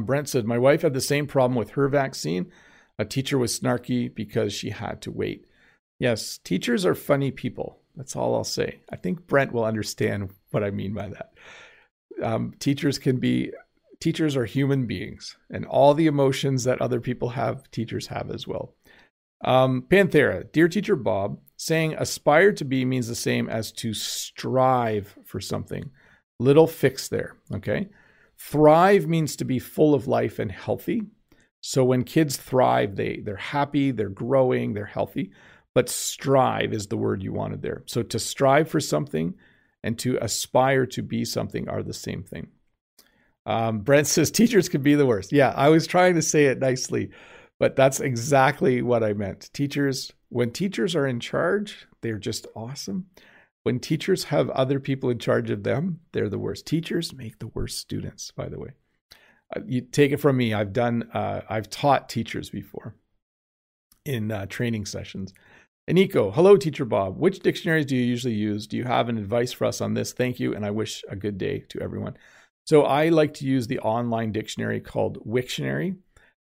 Brent said, my wife had the same problem with her vaccine. A teacher was snarky because she had to wait. Yes, teachers are funny people. That's all I'll say. I think Brent will understand what I mean by that. teachers are human beings, and all the emotions that other people have, teachers have as well. Panthera, dear teacher Bob, saying aspire to be means the same as to strive for something. Little fix there, okay? Thrive means to be full of life and healthy. So when kids thrive, they're happy, they're growing, they're healthy. But strive is the word you wanted there. So to strive for something and to aspire to be something are the same thing. Brent says teachers could be the worst. Yeah, I was trying to say it nicely, but that's exactly what I meant. Teachers, when teachers are in charge, they're just awesome. When teachers have other people in charge of them, they're the worst. Teachers make the worst students, by the way. You take it from me. I've taught teachers before in training sessions. Aniko, hello, teacher Bob. Which dictionaries do you usually use? Do you have an advice for us on this? Thank you, and I wish a good day to everyone. So I like to use the online dictionary called Wiktionary,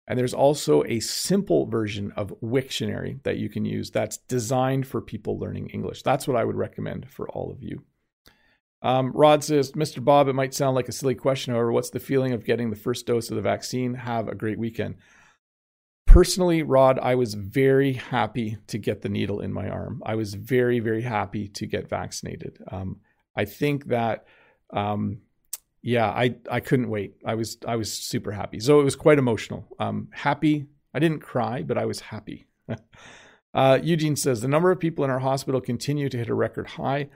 and there's also a simple version of Wiktionary that you can use that's designed for people learning English. That's what I would recommend for all of you. Rod says, Mr. Bob, it might sound like a silly question. However, what's the feeling of getting the first dose of the vaccine? Have a great weekend. Personally, Rod, I was very happy to get the needle in my arm. I was very, very happy to get vaccinated. I think that, I couldn't wait. I was super happy. So it was quite emotional. Happy. I didn't cry, but I was happy. Eugene says, the number of people in our hospital continue to hit a record high.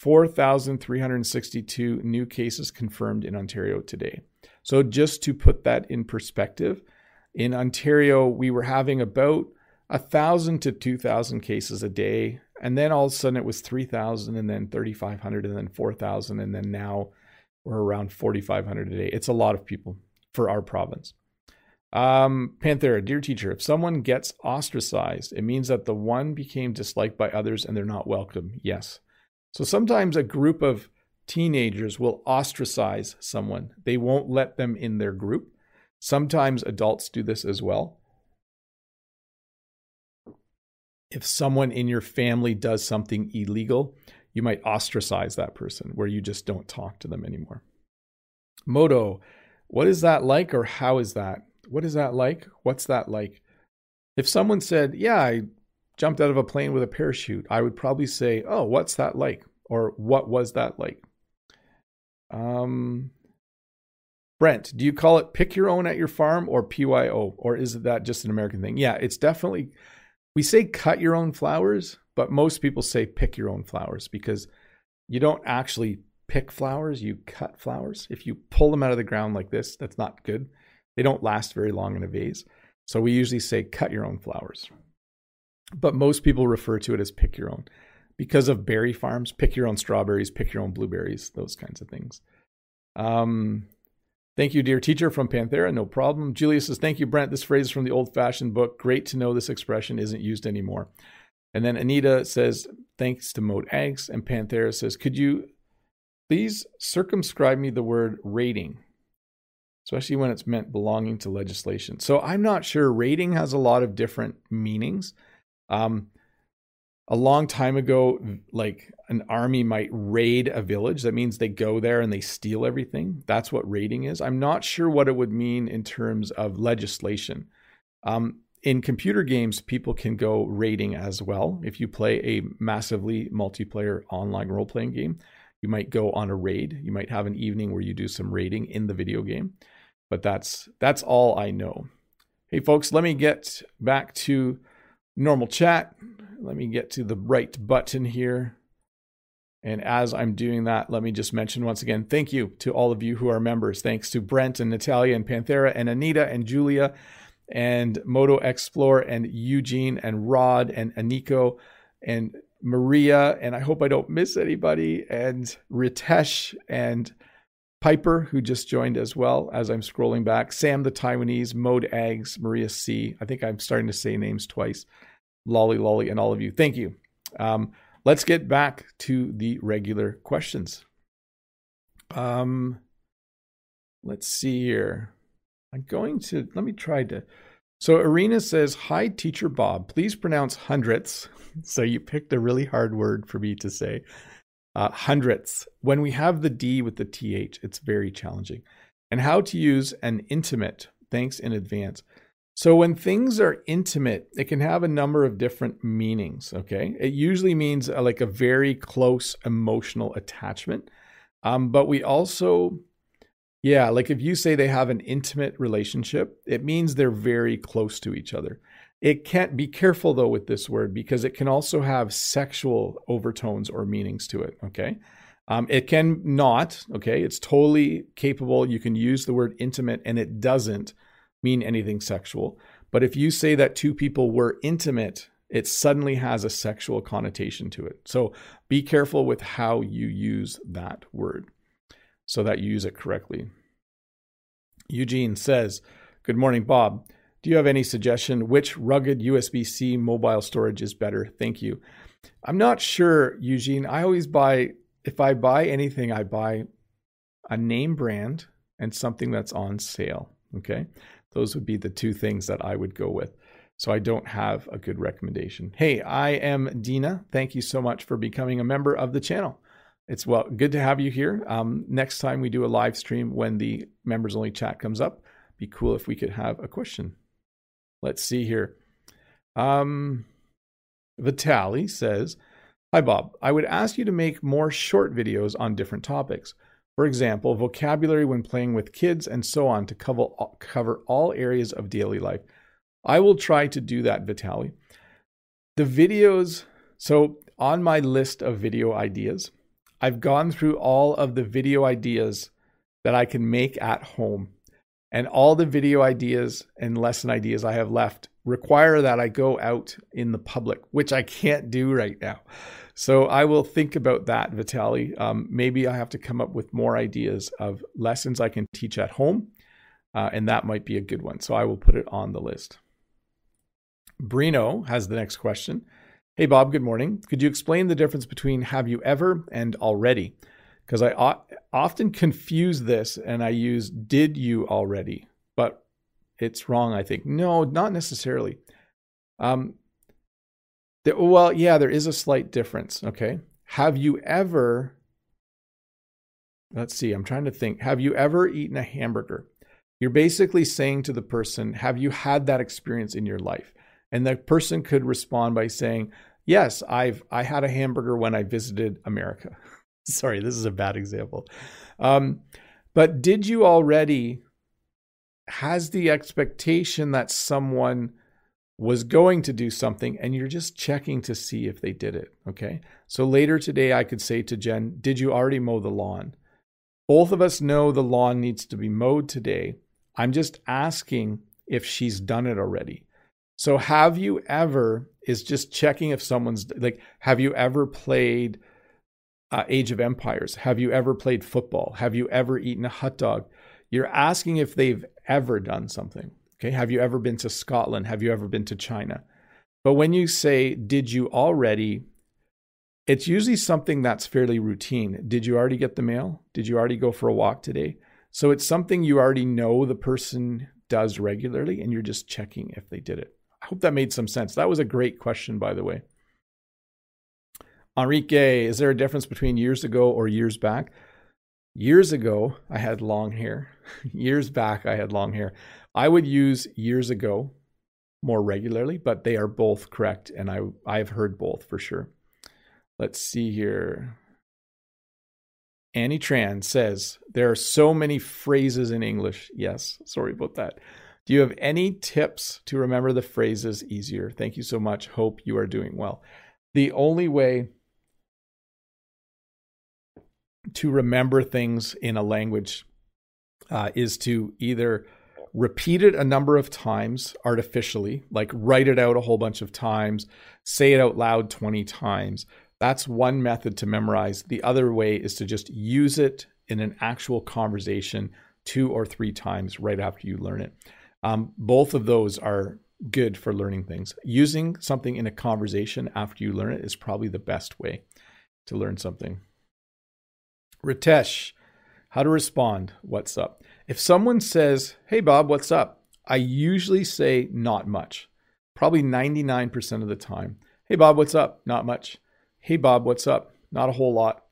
4,362 new cases confirmed in Ontario today. So just to put that in perspective, in Ontario, we were having about 1,000 to 2,000 cases a day. And then all of a sudden it was 3,000 and then 3,500 and then 4,000. And then now we're around 4,500 a day. It's a lot of people for our province. Panthera, dear teacher, if someone gets ostracized, it means that the one became disliked by others and they're not welcome. Yes. So sometimes a group of teenagers will ostracize someone. They won't let them in their group. Sometimes adults do this as well. If someone in your family does something illegal, you might ostracize that person where you just don't talk to them anymore. Moto, what is that like or how is that? What is that like? What's that like? If someone said, yeah, I jumped out of a plane with a parachute, I would probably say, oh, what's that like? Or what was that like? Brent, do you call it pick your own at your farm or PYO? Or is that just an American thing? Yeah, it's definitely, we say cut your own flowers, but most people say pick your own flowers because you don't actually pick flowers, you cut flowers. If you pull them out of the ground like this, that's not good. They don't last very long in a vase. So we usually say cut your own flowers. But most people refer to it as pick your own because of berry farms, pick your own strawberries, pick your own blueberries, those kinds of things. Thank you, dear teacher, from Panthera. No problem. Julia says, thank you, Brent. This phrase is from the old-fashioned book. Great to know this expression isn't used anymore. And then Anita says, thanks to Mode Eggs. And Panthera says, could you please circumscribe me the word rating, especially when it's meant belonging to legislation. So I'm not sure. Rating has a lot of different meanings. A long time ago, like an army might raid a village. That means they go there and they steal everything. That's what raiding is. I'm not sure what it would mean in terms of legislation. In computer games, people can go raiding as well. If you play a massively multiplayer online role-playing game, you might go on a raid. You might have an evening where you do some raiding in the video game, but that's all I know. Hey folks, let me get back to normal chat. Let me get to the right button here. And as I'm doing that, let me just mention once again, thank you to all of you who are members. Thanks to Brent and Natalia and Panthera and Anita and Julia and Moto Explorer and Eugene and Rod and Aniko and Maria. And I hope I don't miss anybody. And Ritesh and Piper, who just joined as well, as I'm scrolling back. Sam, the Taiwanese, Mode Eggs, Maria C. I think I'm starting to say names twice. Lolly Lolly, and all of you. Thank you. Let's get back to the regular questions. Let's see here. Let me try to. So Irina says, hi, teacher Bob, please pronounce hundredths. So you picked a really hard word for me to say. Hundredths. When we have the D with the TH, it's very challenging. And how to use an intimate. Thanks in advance. So when things are intimate, it can have a number of different meanings, okay? It usually means like a very close emotional attachment. But we also, like if you say they have an intimate relationship, it means they're very close to each other. It can't be careful though with this word because it can also have sexual overtones or meanings to it, okay? It can not, okay? It's totally capable. You can use the word intimate and it doesn't mean anything sexual. But if you say that two people were intimate, it suddenly has a sexual connotation to it. So be careful with how you use that word so that you use it correctly. Eugene says, good morning, Bob. Do you have any suggestion which rugged USB-C mobile storage is better? Thank you. I'm not sure, Eugene. I always buy, if I buy anything, I buy a name brand and something that's on sale. Okay. Those would be the two things that I would go with. So I don't have a good recommendation. Hey, I am Dina. Thank you so much for becoming a member of the channel. It's good to have you here. Next time we do a live stream when the members only chat comes up, be cool if we could have a question. Let's see here. Vitaly says, hi, Bob. I would ask you to make more short videos on different topics. For example, vocabulary when playing with kids and so on to cover all areas of daily life. I will try to do that, Vitaly. The videos, so on my list of video ideas, I've gone through all of the video ideas that I can make at home. And all the video ideas and lesson ideas I have left require that I go out in the public, which I can't do right now. So I will think about that, Vitaly. Maybe I have to come up with more ideas of lessons I can teach at home, and that might be a good one. So I will put it on the list. Brino has the next question. Hey, Bob, good morning. Could you explain the difference between have you ever and already? Because I often confuse this and I use did you already, but it's wrong, I think. No, not necessarily. There is a slight difference, okay? Have you ever, have you ever eaten a hamburger? You're basically saying to the person, have you had that experience in your life? And the person could respond by saying, yes, I had a hamburger when I visited America. Sorry, this is a bad example. But did you already has the expectation that someone was going to do something and you're just checking to see if they did it, okay? So later today, I could say to Jen, did you already mow the lawn? Both of us know the lawn needs to be mowed today. I'm just asking if she's done it already. So have you ever is just checking if someone's, like, have you ever played Age of Empires? Have you ever played football? Have you ever eaten a hot dog? You're asking if they've ever done something. Okay, have you ever been to Scotland? Have you ever been to China? But when you say, did you already, it's usually something that's fairly routine. Did you already get the mail? Did you already go for a walk today? So it's something you already know the person does regularly and you're just checking if they did it. I hope that made some sense. That was a great question, by the way. Enrique, is there a difference between years ago or years back? Years ago, I had long hair. Years back, I had long hair. I would use years ago more regularly, but they are both correct, and I've heard both for sure. Let's see here. Annie Tran says, there are so many phrases in English. Yes, sorry about that. Do you have any tips to remember the phrases easier? Thank you so much. Hope you are doing well. The only way to remember things in a language is to either repeat it a number of times artificially, like write it out a whole bunch of times, say it out loud 20 times. That's one method to memorize. The other way is to just use it in an actual conversation 2 or 3 times right after you learn it. Both of those are good for learning things. Using something in a conversation after you learn it is probably the best way to learn something. Ritesh, how to respond, what's up? If someone says, hey, Bob, what's up? I usually say not much, probably 99% of the time. Hey, Bob, what's up? Not much. Hey, Bob, what's up? Not a whole lot.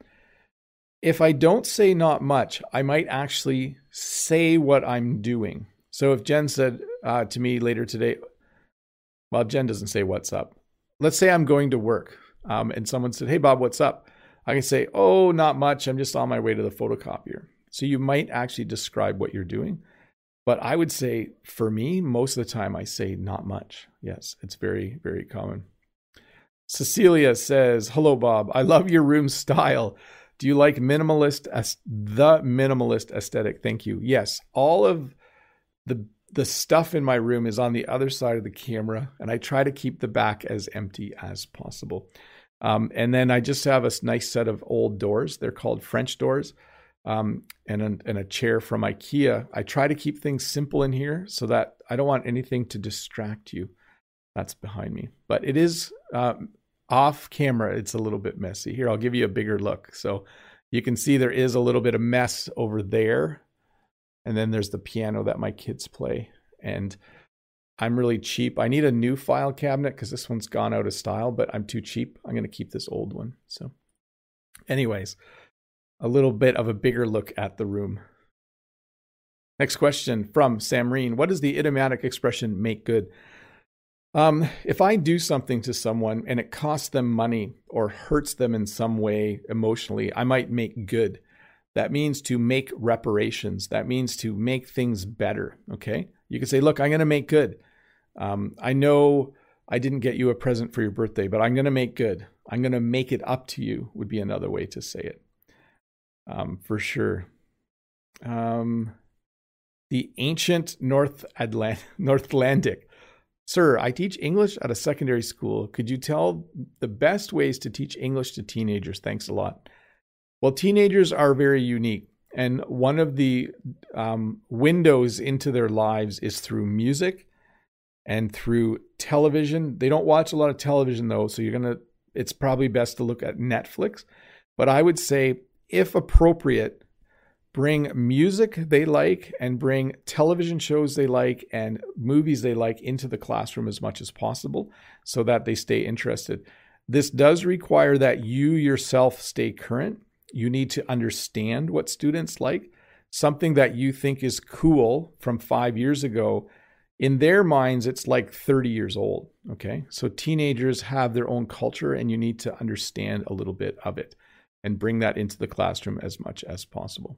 if I don't say not much, I might actually say what I'm doing. So if Jen said to me later today, well, Jen doesn't say what's up. Let's say I'm going to work and someone said, hey, Bob, what's up? I can say, oh, not much. I'm just on my way to the photocopier. So you might actually describe what you're doing. But I would say for me, most of the time I say not much. Yes, it's very, very common. Cecilia says, hello, Bob. I love your room style. Do you like the minimalist aesthetic? Thank you. Yes, all of the stuff in my room is on the other side of the camera, and I try to keep the back as empty as possible. And then I just have a nice set of old doors. They're called French doors, and a chair from IKEA. I try to keep things simple in here so that I don't want anything to distract you. That's behind me. But it is off camera. It's a little bit messy. Here, I'll give you a bigger look. So you can see there is a little bit of mess over there. And then there's the piano that my kids play. And I'm really cheap. I need a new file cabinet because this one's gone out of style, but I'm too cheap. I'm going to keep this old one. So anyways, a little bit of a bigger look at the room. Next question from Samreen. What is the idiomatic expression make good? If I do something to someone and it costs them money or hurts them in some way emotionally, I might make good. That means to make reparations. That means to make things better. Okay. You can say, look, I'm going to make good. I know I didn't get you a present for your birthday, but I'm going to make good. I'm going to make it up to you would be another way to say it. For sure. The ancient North Atlantic. Sir, I teach English at a secondary school. Could you tell the best ways to teach English to teenagers? Thanks a lot. Well, teenagers are very unique. And one of the windows into their lives is through music and through television. They don't watch a lot of television though. So it's probably best to look at Netflix. But I would say, if appropriate, bring music they like and bring television shows they like and movies they like into the classroom as much as possible so that they stay interested. This does require that you yourself stay current. You need to understand what students like. Something that you think is cool from 5 years ago, in their minds, it's like 30 years old, okay? So teenagers have their own culture and you need to understand a little bit of it and bring that into the classroom as much as possible.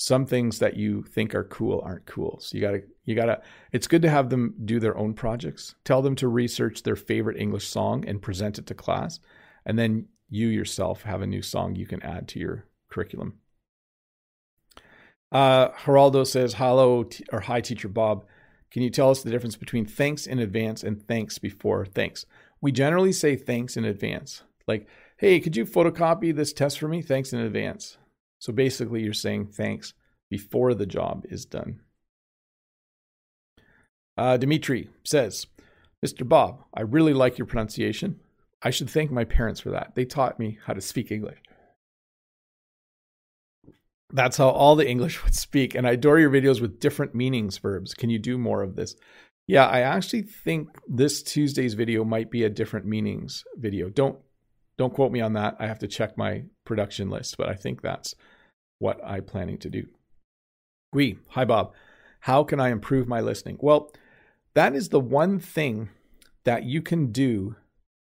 Some things that you think are cool aren't cool. So you gotta, it's good to have them do their own projects, tell them to research their favorite English song and present it to class. And then you yourself have a new song you can add to your curriculum. Geraldo says, hi, Teacher Bob. Can you tell us the difference between thanks in advance and thanks before thanks? We generally say thanks in advance. Like, hey, could you photocopy this test for me? Thanks in advance. So basically you're saying thanks before the job is done. Dimitri says, Mr. Bob, I really like your pronunciation. I should thank my parents for that. They taught me how to speak English. That's how all the English would speak. And I adore your videos with different meanings verbs. Can you do more of this? Yeah, I actually think this Tuesday's video might be a different meanings video. Don't quote me on that. I have to check my production list, but I think that's what I'm planning to do. Gui, hi Bob. How can I improve my listening? Well, that is the one thing that you can do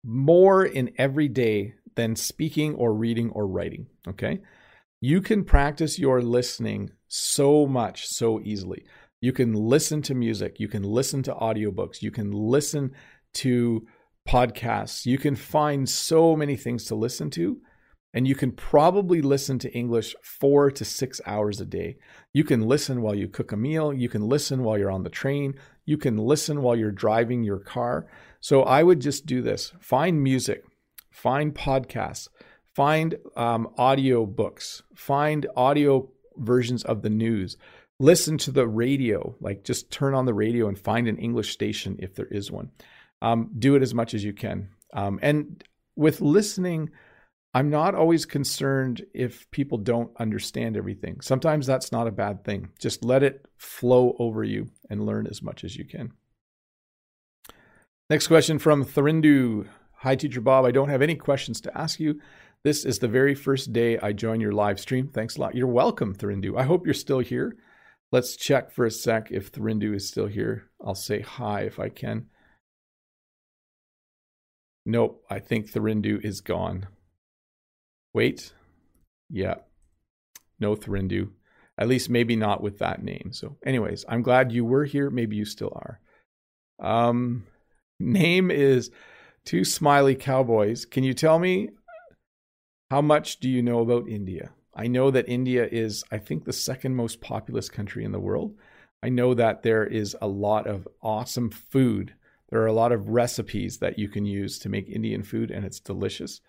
more in every day than speaking or reading or writing, okay? You can practice your listening so much, so easily. You can listen to music. You can listen to audiobooks. You can listen to podcasts. You can find so many things to listen to, and you can probably listen to English 4 to 6 hours a day. You can listen while you cook a meal. You can listen while you're on the train. You can listen while you're driving your car. So I would just do this. Find music, find podcasts, find audio books, find audio versions of the news, listen to the radio, like just turn on the radio and find an English station if there is one. Do it as much as you can. And with listening, I'm not always concerned if people don't understand everything. Sometimes that's not a bad thing. Just let it flow over you and learn as much as you can. Next question from Thurindu. Hi, Teacher Bob. I don't have any questions to ask you. This is the very first day I joined your live stream. Thanks a lot. You're welcome, Thurindu. I hope you're still here. Let's check for a sec if Thurindu is still here. I'll say hi if I can. Nope, I think Thurindu is gone. Wait. Yeah. No Thurindu. At least maybe not with that name. So anyways, I'm glad you were here. Maybe you still are. Name is Two Smiley Cowboys. Can you tell me how much do you know about India? I know that India is, I think, the second most populous country in the world. I know that there is a lot of awesome food. There are a lot of recipes that you can use to make Indian food, and it's delicious.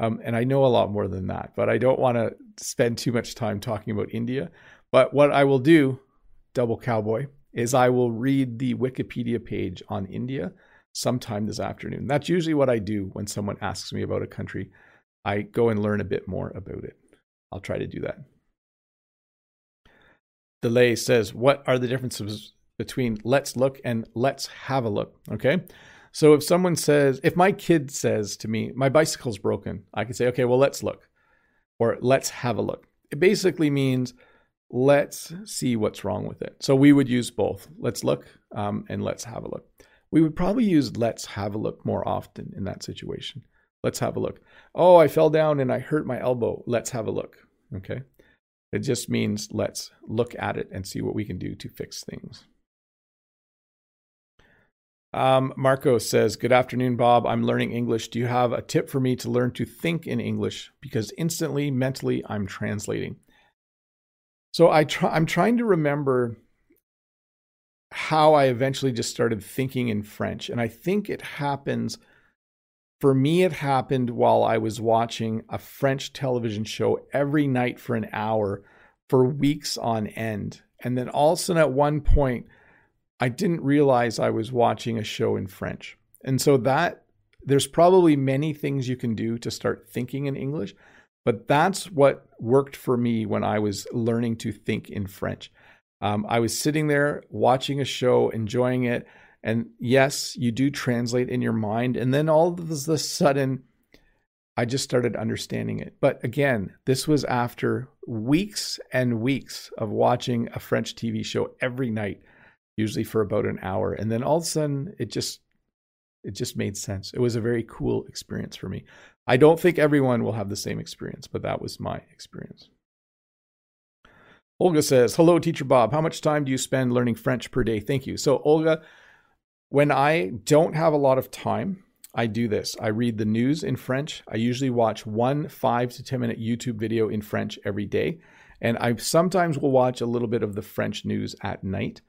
And I know a lot more than that, but I don't want to spend too much time talking about India. But what I will do, Double Cowboy, is I will read the Wikipedia page on India sometime this afternoon. That's usually what I do when someone asks me about a country. I go and learn a bit more about it. I'll try to do that. Delay says, what are the differences between let's look and let's have a look? Okay. So if someone says, if my kid says to me, my bicycle's broken, I can say, okay, well, let's look, or let's have a look. It basically means let's see what's wrong with it. So we would use both. Let's look and let's have a look. We would probably use let's have a look more often in that situation. Let's have a look. Oh, I fell down and I hurt my elbow. Let's have a look. Okay. It just means let's look at it and see what we can do to fix things. Marco says, good afternoon, Bob. I'm learning English. Do you have a tip for me to learn to think in English? Because instantly, mentally, I'm translating. So I'm trying to remember how I eventually just started thinking in French. And I think it happens. For me, it happened while I was watching a French television show every night for an hour for weeks on end. And then all of a sudden at one point, I didn't realize I was watching a show in French. And so that there's probably many things you can do to start thinking in English, but that's what worked for me when I was learning to think in French. I was sitting there watching a show, enjoying it. And yes, you do translate in your mind. And then all of a sudden, I just started understanding it. But again, this was after weeks and weeks of watching a French TV show every night, usually for about an hour. And then all of a sudden, it just made sense. It was a very cool experience for me. I don't think everyone will have the same experience, but that was my experience. Olga says, hello, Teacher Bob. How much time do you spend learning French per day? Thank you. So Olga, when I don't have a lot of time, I do this. I read the news in French. I usually watch 1 5- to 10-minute YouTube video in French every day. And I sometimes will watch a little bit of the French news at night.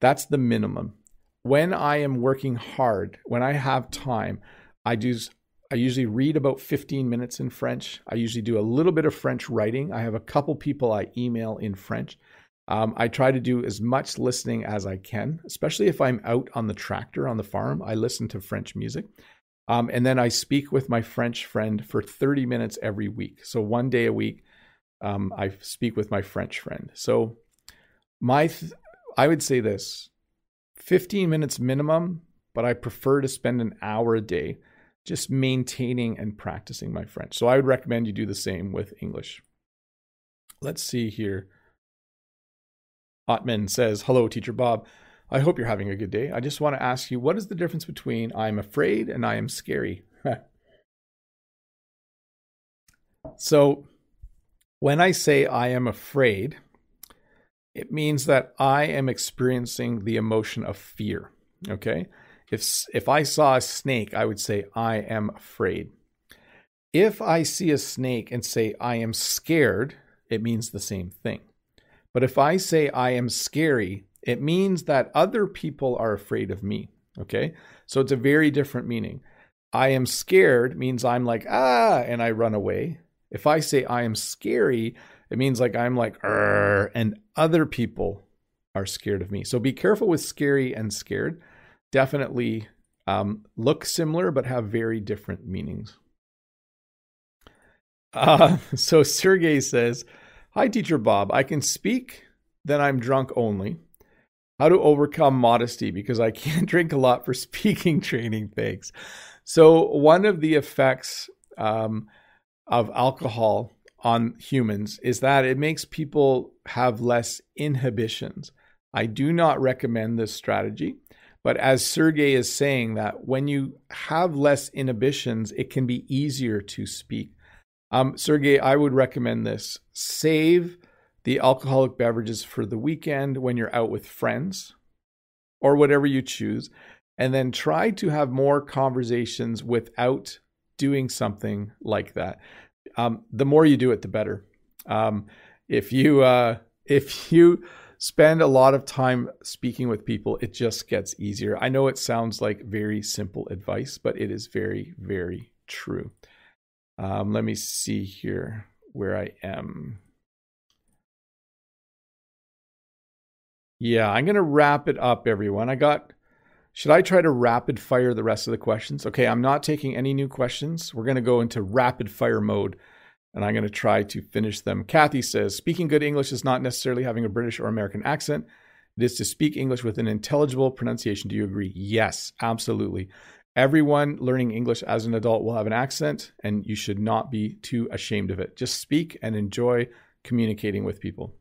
That's the minimum. When I am working hard, when I have time, I usually read about 15 minutes in French. I usually do a little bit of French writing. I have a couple people I email in French. I try to do as much listening as I can, especially if I'm out on the tractor on the farm. I listen to French music. And then I speak with my French friend for 30 minutes every week. So one day a week, I speak with my French friend. So I would say this, 15 minutes minimum, but I prefer to spend an hour a day just maintaining and practicing my French. So I would recommend you do the same with English. Let's see here. Otman says, hello, Teacher Bob. I hope you're having a good day. I just want to ask you, what is the difference between I'm afraid and I am scary? So when I say I am afraid, it means that I am experiencing the emotion of fear, okay? If I saw a snake, I would say, I am afraid. If I see a snake and say, I am scared, it means the same thing. But if I say I am scary, it means that other people are afraid of me, okay? So it's a very different meaning. I am scared means I'm like, ah, and I run away. If I say I am scary, it means like I'm like, arr, and other people are scared of me. So be careful with scary and scared. Definitely look similar, but have very different meanings. So Sergey says, hi, Teacher Bob. I can speak, then I'm drunk only. How to overcome modesty because I can't drink a lot for speaking training. Thanks. So one of the effects of alcohol on humans is that it makes people have less inhibitions. I do not recommend this strategy, but as Sergey is saying that when you have less inhibitions, it can be easier to speak. Sergey, I would recommend this. Save the alcoholic beverages for the weekend when you're out with friends or whatever you choose, and then try to have more conversations without doing something like that. The more you do it, the better. If you spend a lot of time speaking with people, it just gets easier. I know it sounds like very simple advice, but it is very, very true. Let me see here where I am. Yeah, I'm going to wrap it up, everyone. Should I try to rapid fire the rest of the questions? Okay, I'm not taking any new questions. We're going to go into rapid fire mode, and I'm going to try to finish them. Kathy says, speaking good English is not necessarily having a British or American accent. It is to speak English with an intelligible pronunciation. Do you agree? Yes, absolutely. Everyone learning English as an adult will have an accent, and you should not be too ashamed of it. Just speak and enjoy communicating with people.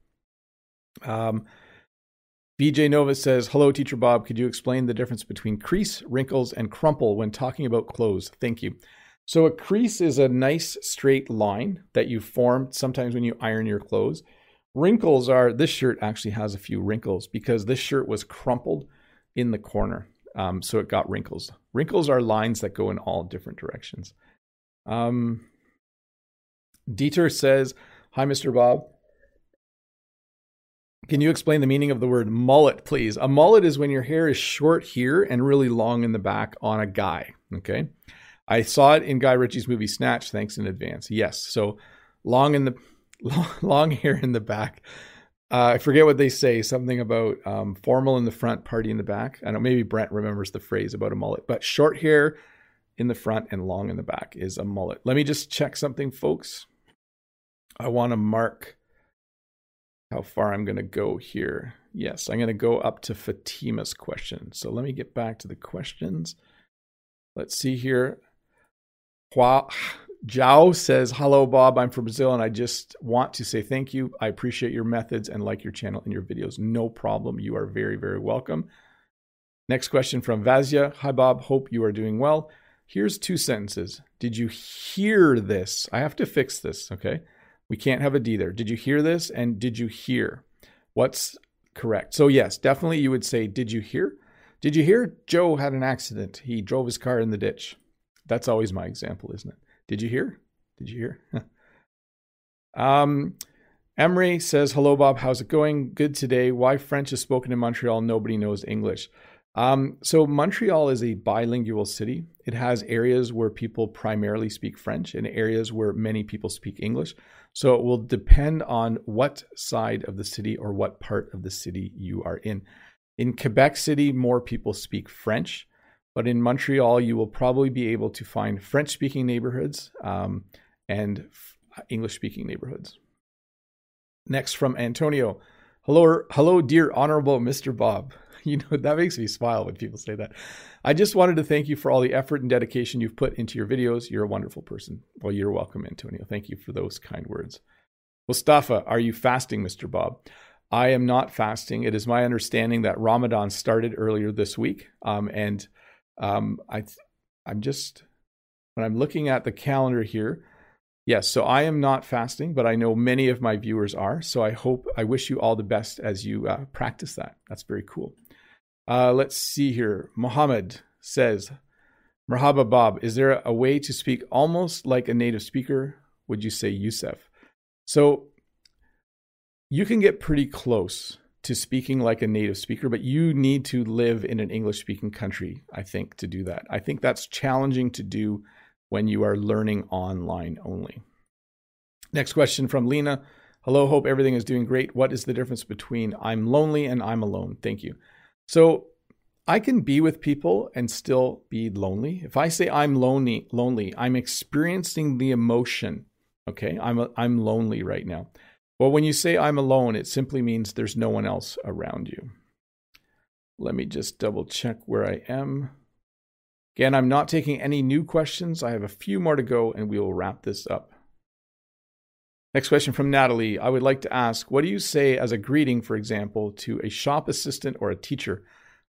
BJ Nova says, hello, Teacher Bob. Could you explain the difference between crease, wrinkles, and crumple when talking about clothes? Thank you. So a crease is a nice straight line that you form sometimes when you iron your clothes. Wrinkles are, this shirt actually has a few wrinkles because this shirt was crumpled in the corner. So it got wrinkles. Wrinkles are lines that go in all different directions. Dieter says, hi, Mr. Bob. Can you explain the meaning of the word mullet, please? A mullet is when your hair is short here and really long in the back on a guy. Okay. I saw it in Guy Ritchie's movie Snatch. Thanks in advance. Yes. So long hair in the back. I forget what they say, something about formal in the front, party in the back. I don't know, maybe Brent remembers the phrase about a mullet, but short hair in the front and long in the back is a mullet. Let me just check something, folks. I want to mark how far I'm going to go here. Yes, I'm going to go up to Fatima's question. So let me get back to the questions. Let's see here. Wow. Zhao says, hello, Bob. I'm from Brazil, and I just want to say thank you. I appreciate your methods and like your channel and your videos. No problem. You are very, very welcome. Next question from Vazia. Hi, Bob. Hope you are doing well. Here's two sentences. Did you hear this? I have to fix this, okay? We can't have a D there. Did you hear this? And did you hear? What's correct? So, yes, definitely you would say, did you hear? Did you hear Joe had an accident? He drove his car in the ditch. That's always my example, isn't it? Did you hear? Did you hear? Emery says, hello, Bob. How's it going? Good today. Why French is spoken in Montreal? Nobody knows English. So Montreal is a bilingual city. It has areas where people primarily speak French and areas where many people speak English. So it will depend on what side of the city or what part of the city you are in. In Quebec City, more people speak French. But in Montreal, you will probably be able to find French-speaking neighborhoods and English-speaking neighborhoods. Next from Antonio. Hello, dear Honorable Mr. Bob. You know, that makes me smile when people say that. I just wanted to thank you for all the effort and dedication you've put into your videos. You're a wonderful person. Well, you're welcome, Antonio. Thank you for those kind words. Mustafa, are you fasting, Mr. Bob? I am not fasting. It is my understanding that Ramadan started earlier this week I'm just when I'm looking at the calendar here. Yes. So I am not fasting, but I know many of my viewers are. So I wish you all the best as you practice that. That's very cool. Let's see here. Mohammed says, Merhaba Bob, is there a way to speak almost like a native speaker? Would you say Yusuf? So you can get pretty close to speaking like a native speaker, but you need to live in an English-speaking country, I think, to do that. I think that's challenging to do when you are learning online only. Next question from Lena. Hello, hope everything is doing great. What is the difference between I'm lonely and I'm alone? Thank you. So I can be with people and still be lonely. If I say I'm lonely, I'm experiencing the emotion. Okay, I'm lonely right now. Well, when you say I'm alone, it simply means there's no one else around you. Let me just double check where I am. Again, I'm not taking any new questions. I have a few more to go and we will wrap this up Next question from Natalie. I would like to ask, what do you say as a greeting, for example, to a shop assistant or a teacher?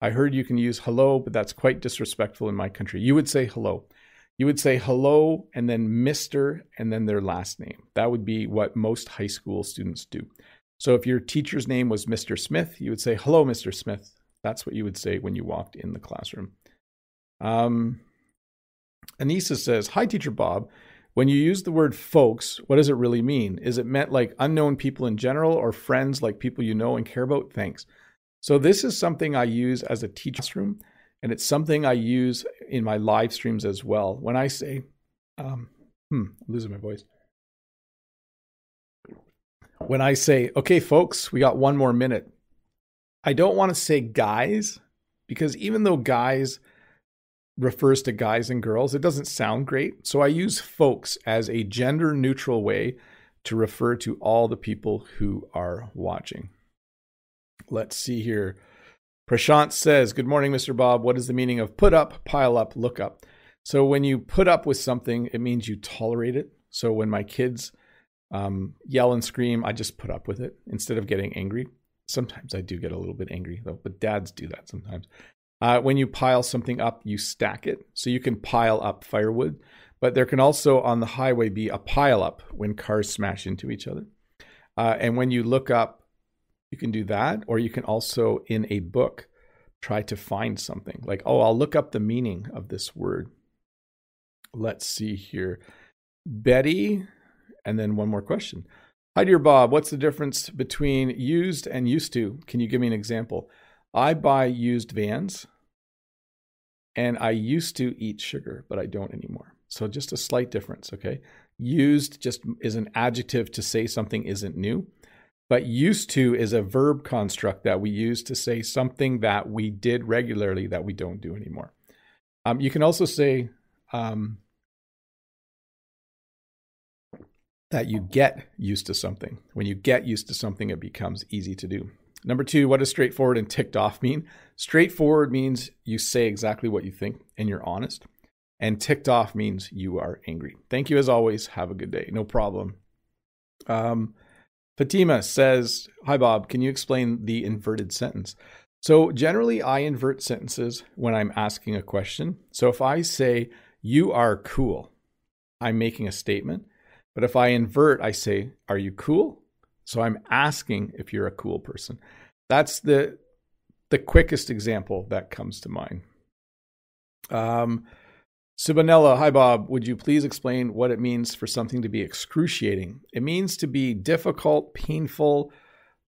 I heard you can use hello, but that's quite disrespectful in my country. You would say hello. You would say hello and then Mr. and then their last name. That would be what most high school students do. So if your teacher's name was Mr. Smith, you would say, hello, Mr. Smith. That's what you would say when you walked in the classroom. Anisa says, hi, Teacher Bob. When you use the word folks, what does it really mean? Is it meant like unknown people in general or friends like people you know and care about? Thanks. So this is something I use as a teacher's room, and it's something I use in my live streams as well. When I say, I'm losing my voice. When I say, okay, folks, we got one more minute. I don't want to say guys, because even though guys refers to guys and girls, it doesn't sound great. So I use folks as a gender neutral way to refer to all the people who are watching. Let's see here. Prashant says, good morning, Mr. Bob. What is the meaning of put up, pile up, look up? So when you put up with something, it means you tolerate it. So when my kids yell and scream, I just put up with it instead of getting angry. Sometimes I do get a little bit angry though, but dads do that sometimes. When you pile something up, you stack it. So you can pile up firewood, but there can also on the highway be a pile up when cars smash into each other. And when you look up, you can do that, or you can also in a book try to find something like, oh, I'll look up the meaning of this word. Let's see here. Betty, and then one more question. Hi, dear Bob. What's the difference between used and used to? Can you give me an example? I buy used Vans. And I used to eat sugar, but I don't anymore. So just a slight difference, okay? Used just is an adjective to say something isn't new. But used to is a verb construct that we use to say something that we did regularly that we don't do anymore. You can also say that you get used to something. When you get used to something, it becomes easy to do. Number two, what does straightforward and ticked off mean? Straightforward means you say exactly what you think and you're honest. And ticked off means you are angry. Thank you as always. Have a good day. No problem. Fatima says, hi, Bob. Can you explain the inverted sentence? So generally, I invert sentences when I'm asking a question. So if I say, you are cool, I'm making a statement. But if I invert, I say, are you cool? So I'm asking if you're a cool person. That's the quickest example that comes to mind. Subhanella, hi, Bob. Would you please explain what it means for something to be excruciating? It means to be difficult, painful,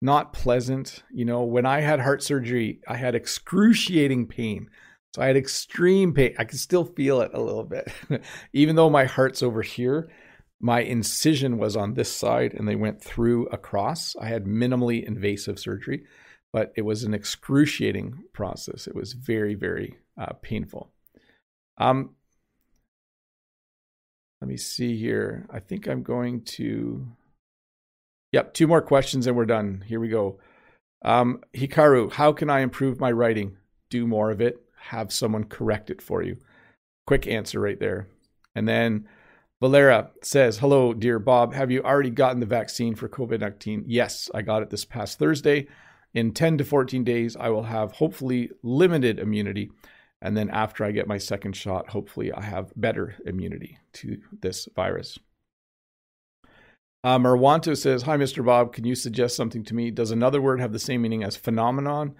not pleasant. You know, when I had heart surgery, I had excruciating pain. So I had extreme pain. I can still feel it a little bit, even though my heart's over here. My incision was on this side and they went through across. I had minimally invasive surgery, but it was an excruciating process. It was very, very painful. Let me see here. I think I'm going to, two more questions and we're done. Here we go. Hikaru, how can I improve my writing? Do more of it. Have someone correct it for you. Quick answer right there. And then Valera says, hello, dear Bob. Have you already gotten the vaccine for COVID-19? Yes, I got it this past Thursday. In 10 to 14 days, I will have hopefully limited immunity. And then after I get my second shot, hopefully I have better immunity to this virus. Merwanto says, hi, Mr. Bob. Can you suggest something to me? Does another word have the same meaning as phenomenon?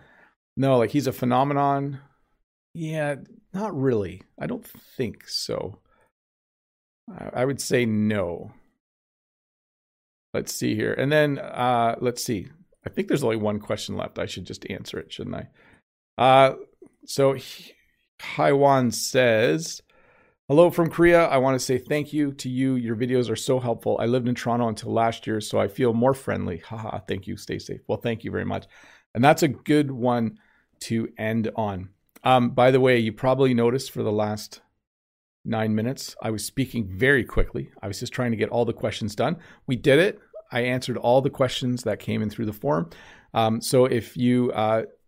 No, like he's a phenomenon. Yeah, not really. I don't think so. I would say no. Let's see here. And then, let's see. I think there's only one question left. I should just answer it, shouldn't I? So Haiwan says, hello from Korea. I want to say thank you to you. Your videos are so helpful. I lived in Toronto until last year, so I feel more friendly. Haha, thank you. Stay safe. Well, thank you very much. And that's a good one to end on. By the way, you probably noticed for the last 9 minutes. I was speaking very quickly. I was just trying to get all the questions done. We did it. I answered all the questions that came in through the forum. So if you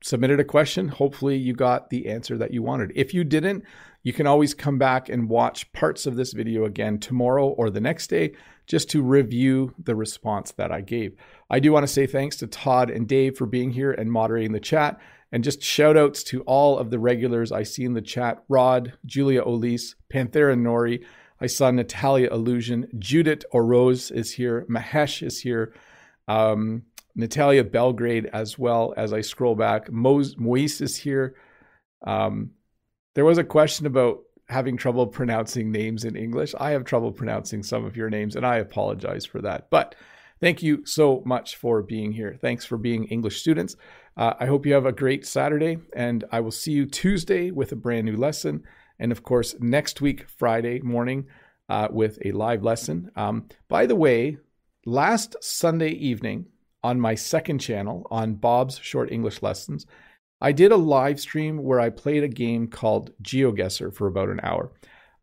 submitted a question. Hopefully you got the answer that you wanted. If you didn't, you can always come back and watch parts of this video again tomorrow or the next day just to review the response that I gave. I do want to say thanks to Todd and Dave for being here and moderating the chat, and just shout outs to all of the regulars I see in the chat. Rod, Julia Olise, Panthera Nori. I saw Natalia Illusion. Judith Oroz is here. Mahesh is here. Natalia Belgrade as well, as I scroll back. Moise is here. There was a question about having trouble pronouncing names in English. I have trouble pronouncing some of your names, and I apologize for that. But thank you so much for being here. Thanks for being English students. I hope you have a great Saturday, and I will see you Tuesday with a brand new lesson. And of course, next week, Friday morning, with a live lesson. By the way, last Sunday evening on my second channel on Bob's Short English Lessons, I did a live stream where I played a game called GeoGuessr for about an hour.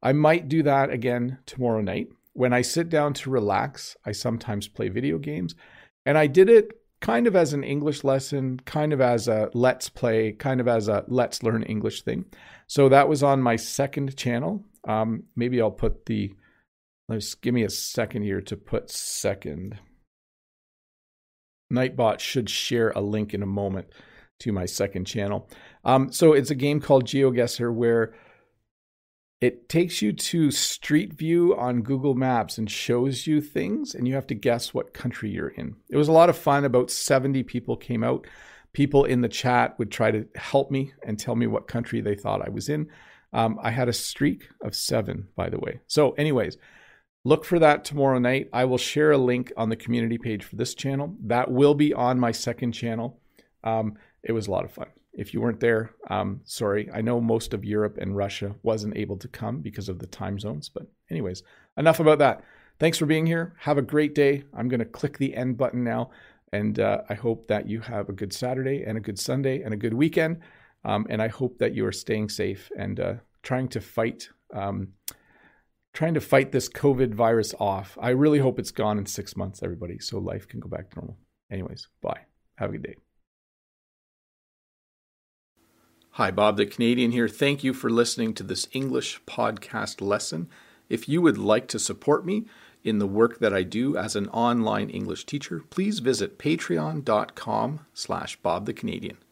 I might do that again tomorrow night. When I sit down to relax, I sometimes play video games. And I did it kind of as an English lesson, kind of as a let's play, kind of as a let's learn English thing. So that was on my second channel. Maybe I'll put the, let's give me a second here to put second. Nightbot should share a link in a moment to my second channel. So it's a game called GeoGuessr where it takes you to Street View on Google Maps and shows you things, and you have to guess what country you're in. It was a lot of fun. About 70 people came out. People in the chat would try to help me and tell me what country they thought I was in. I had a streak of 7, by the way. So anyways, look for that tomorrow night. I will share a link on the community page for this channel. That will be on my second channel. It was a lot of fun. If you weren't there, sorry. I know most of Europe and Russia wasn't able to come because of the time zones. But anyways, enough about that. Thanks for being here. Have a great day. I'm going to click the end button now. And I hope that you have a good Saturday and a good Sunday and a good weekend. And I hope that you are staying safe and trying to fight this COVID virus off. I really hope it's gone in 6 months, everybody, so life can go back to normal. Anyways, bye. Have a good day. Hi, Bob the Canadian here. Thank you for listening to this English podcast lesson. If you would like to support me in the work that I do as an online English teacher, please visit patreon.com/Bob the Canadian.